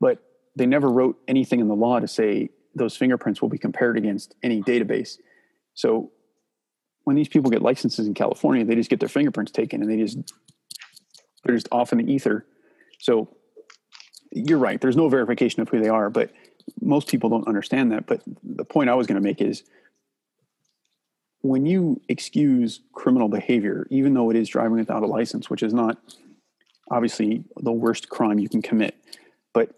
but they never wrote anything in the law to say those fingerprints will be compared against any database. So when these people get licenses in California, they just get their fingerprints taken and they're just off in the ether. So you're right. There's no verification of who they are, but most people don't understand that. But the point I was going to make is when you excuse criminal behavior, even though it is driving without a license, which is not obviously the worst crime you can commit, but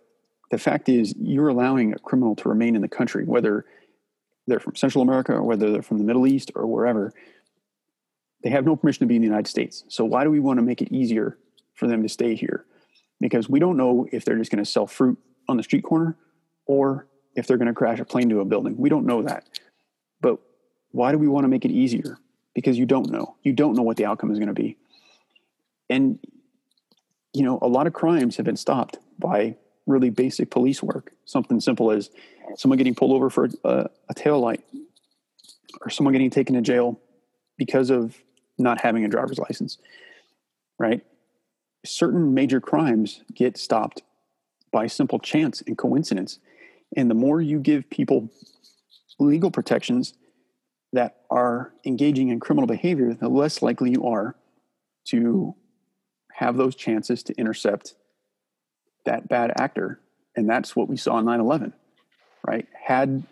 the fact is you're allowing a criminal to remain in the country, whether they're from Central America or whether they're from the Middle East or wherever, they have no permission to be in the United States. So why do we want to make it easier for them to stay here? Because we don't know if they're just going to sell fruit on the street corner or if they're going to crash a plane to a building. We don't know that. But why do we want to make it easier? Because you don't know. You don't know what the outcome is going to be. And, you know, a lot of crimes have been stopped by really basic police work. Something simple as someone getting pulled over for a taillight or someone getting taken to jail because of not having a driver's license, right? Certain major crimes get stopped by simple chance and coincidence. And the more you give people legal protections that are engaging in criminal behavior, the less likely you are to have those chances to intercept that bad actor. And that's what we saw on 9/11, right? Had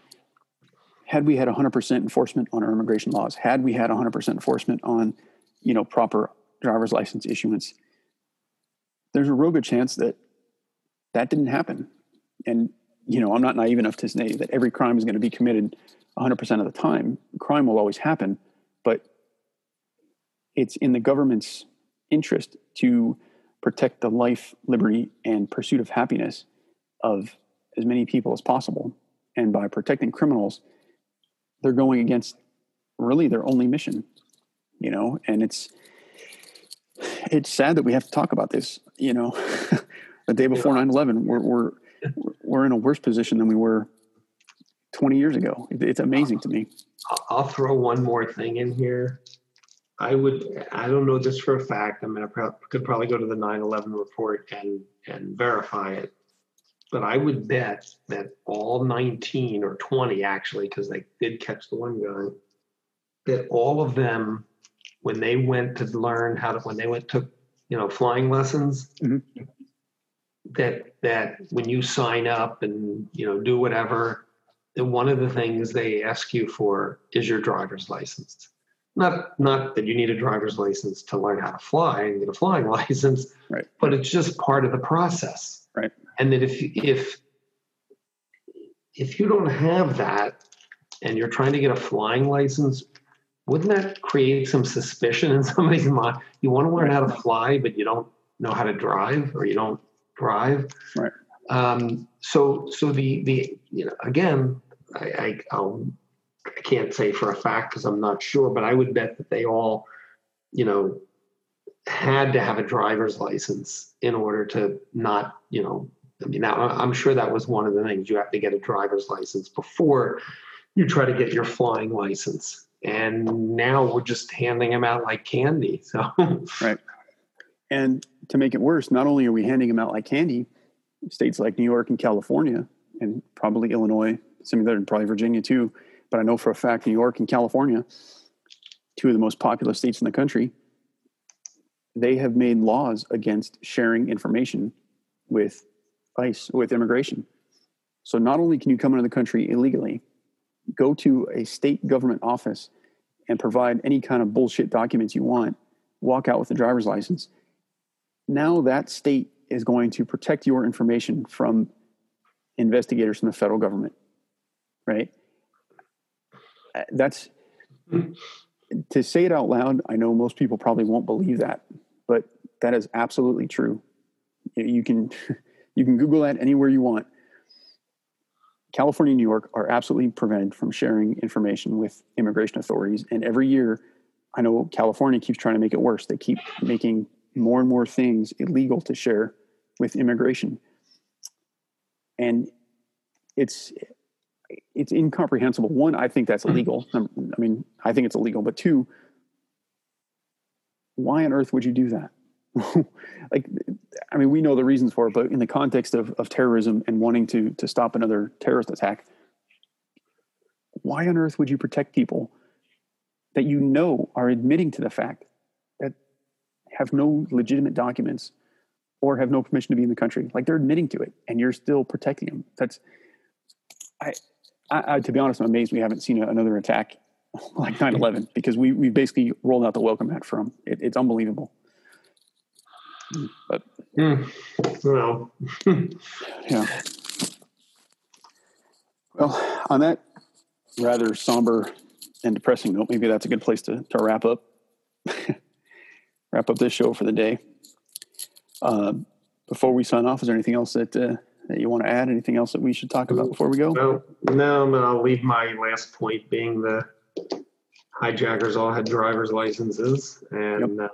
we had 100% enforcement on our immigration laws, had we had 100% enforcement on, you know, proper driver's license issuance, there's a real good chance that didn't happen. And, you know, I'm not naive enough to say that every crime is going to be committed 100% of the time. Crime will always happen, but it's in the government's interest to protect the life, liberty, and pursuit of happiness of as many people as possible. And by protecting criminals, they're going against really their only mission, you know, and it's sad that we have to talk about this, you know, the day before 9/11, we're in a worse position than we were 20 years ago. It's amazing to me. I'll throw one more thing in here. I don't know this for a fact. I mean, I could probably go to the 9/11 report and verify it, but I would bet that all 19 or 20 actually, because they did catch the one guy, that all of them, when they went to learn took, you know, flying lessons, mm-hmm. that when you sign up and, you know, do whatever, that one of the things they ask you for is your driver's license. Not that you need a driver's license to learn how to fly and get a flying license, right, but it's just part of the process. Right. And that if you don't have that and you're trying to get a flying license, wouldn't that create some suspicion in somebody's mind? You want to learn how to fly, but you don't know how to drive, or you don't drive. Right. So the you know, again, I can't say for a fact because I'm not sure, but I would bet that they all, you know, had to have a driver's license in order to not, you know, I mean, I'm sure that was one of the things. You have to get a driver's license before you try to get your flying license. And now we're just handing them out like candy. So right. And to make it worse, not only are we handing them out like candy, states like New York and California and probably Illinois, similar, and probably Virginia too, but I know for a fact, New York and California, two of the most populous states in the country, they have made laws against sharing information with ICE, with immigration. So not only can you come into the country illegally, go to a state government office and provide any kind of bullshit documents you want, walk out with a driver's license. Now that state is going to protect your information from investigators from the federal government, right? That's, to say it out loud, I know most people probably won't believe that, but that is absolutely true. You can Google that anywhere you want. California and New York are absolutely prevented from sharing information with immigration authorities. And every year, I know California keeps trying to make it worse. They keep making more and more things illegal to share with immigration. And it's incomprehensible. One, I think that's illegal. I mean, I think it's illegal. But two, why on earth would you do that? Like, I mean, we know the reasons for it, but in the context of terrorism and wanting to stop another terrorist attack, why on earth would you protect people that you know are admitting to the fact that have no legitimate documents or have no permission to be in the country? Like, they're admitting to it, and you're still protecting them. That's, I to be honest, I'm amazed we haven't seen another attack like 9/11, because we basically rolled out the welcome mat for them. It's unbelievable. But well, yeah. Well, on that rather somber and depressing note, maybe that's a good place to wrap up this show for the day. Before we sign off, is there anything else that you want to add? Anything else that we should talk about before we go? No, but I'll leave my last point being the hijackers all had driver's licenses, and yep.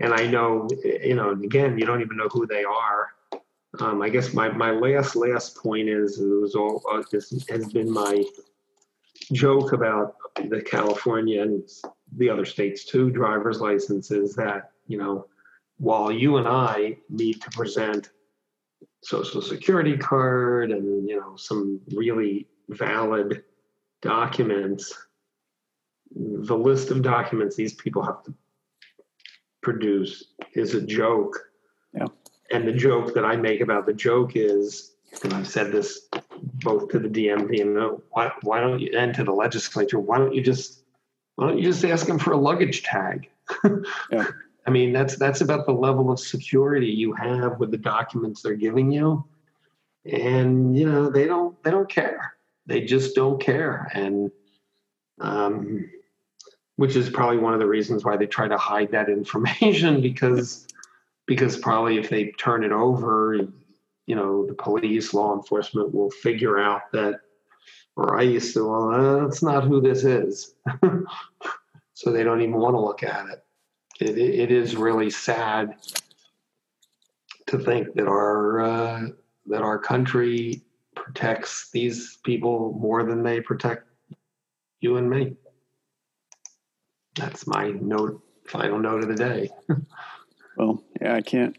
And I know, again, you don't even know who they are. I guess my last point is, this has been my joke about the California and the other states too, driver's licenses, that, while you and I need to present Social Security card and, some really valid documents, the list of documents these people have to produce is a joke. Yeah. And the joke that I make about the joke is, and I've said this both to the DMV and why don't you, and to the legislature, why don't you just ask them for a luggage tag? Yeah. I mean, that's about the level of security you have with the documents they're giving you. And, they don't care. They just don't care. And, which is probably one of the reasons why they try to hide that information, because probably if they turn it over, the police, law enforcement will figure out that, or ICE, that's not who this is. So they don't even want to look at it. It is really sad to think that our country protects these people more than they protect you and me. That's my final note of the day. Well, yeah, I can't.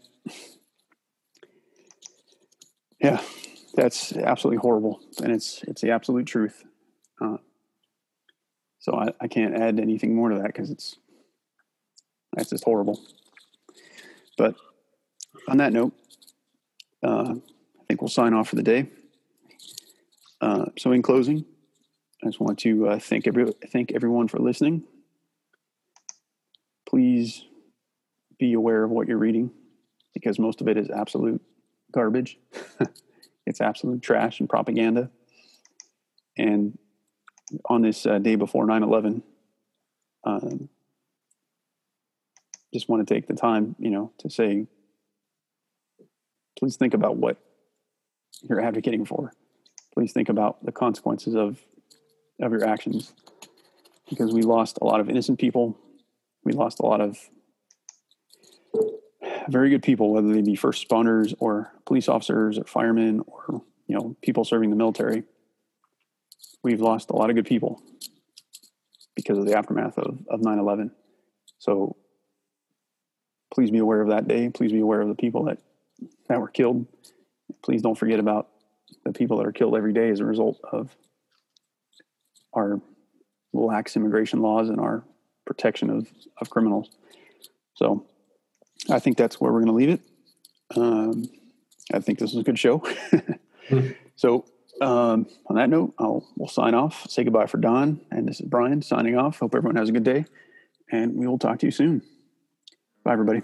Yeah, that's absolutely horrible. And it's the absolute truth. So I can't add anything more to that, because that's just horrible. But on that note, I think we'll sign off for the day. So in closing, I just want to thank everyone for listening. Please be aware of what you're reading, because most of it is absolute garbage. It's absolute trash and propaganda. And on this day before 9/11, just want to take the time, to say, please think about what you're advocating for. Please think about the consequences of your actions, because we lost a lot of innocent people. We lost a lot of very good people, whether they be first responders or police officers or firemen or, people serving the military. We've lost a lot of good people because of the aftermath of 9/11. So please be aware of that day. Please be aware of the people that were killed. Please don't forget about the people that are killed every day as a result of our lax immigration laws and our protection of criminals. So I think that's where we're going to leave it. I think this was a good show. So on that note, we'll sign off. Say goodbye for Don. And this is Brian signing off. Hope everyone has a good day. And we will talk to you soon. Bye, everybody.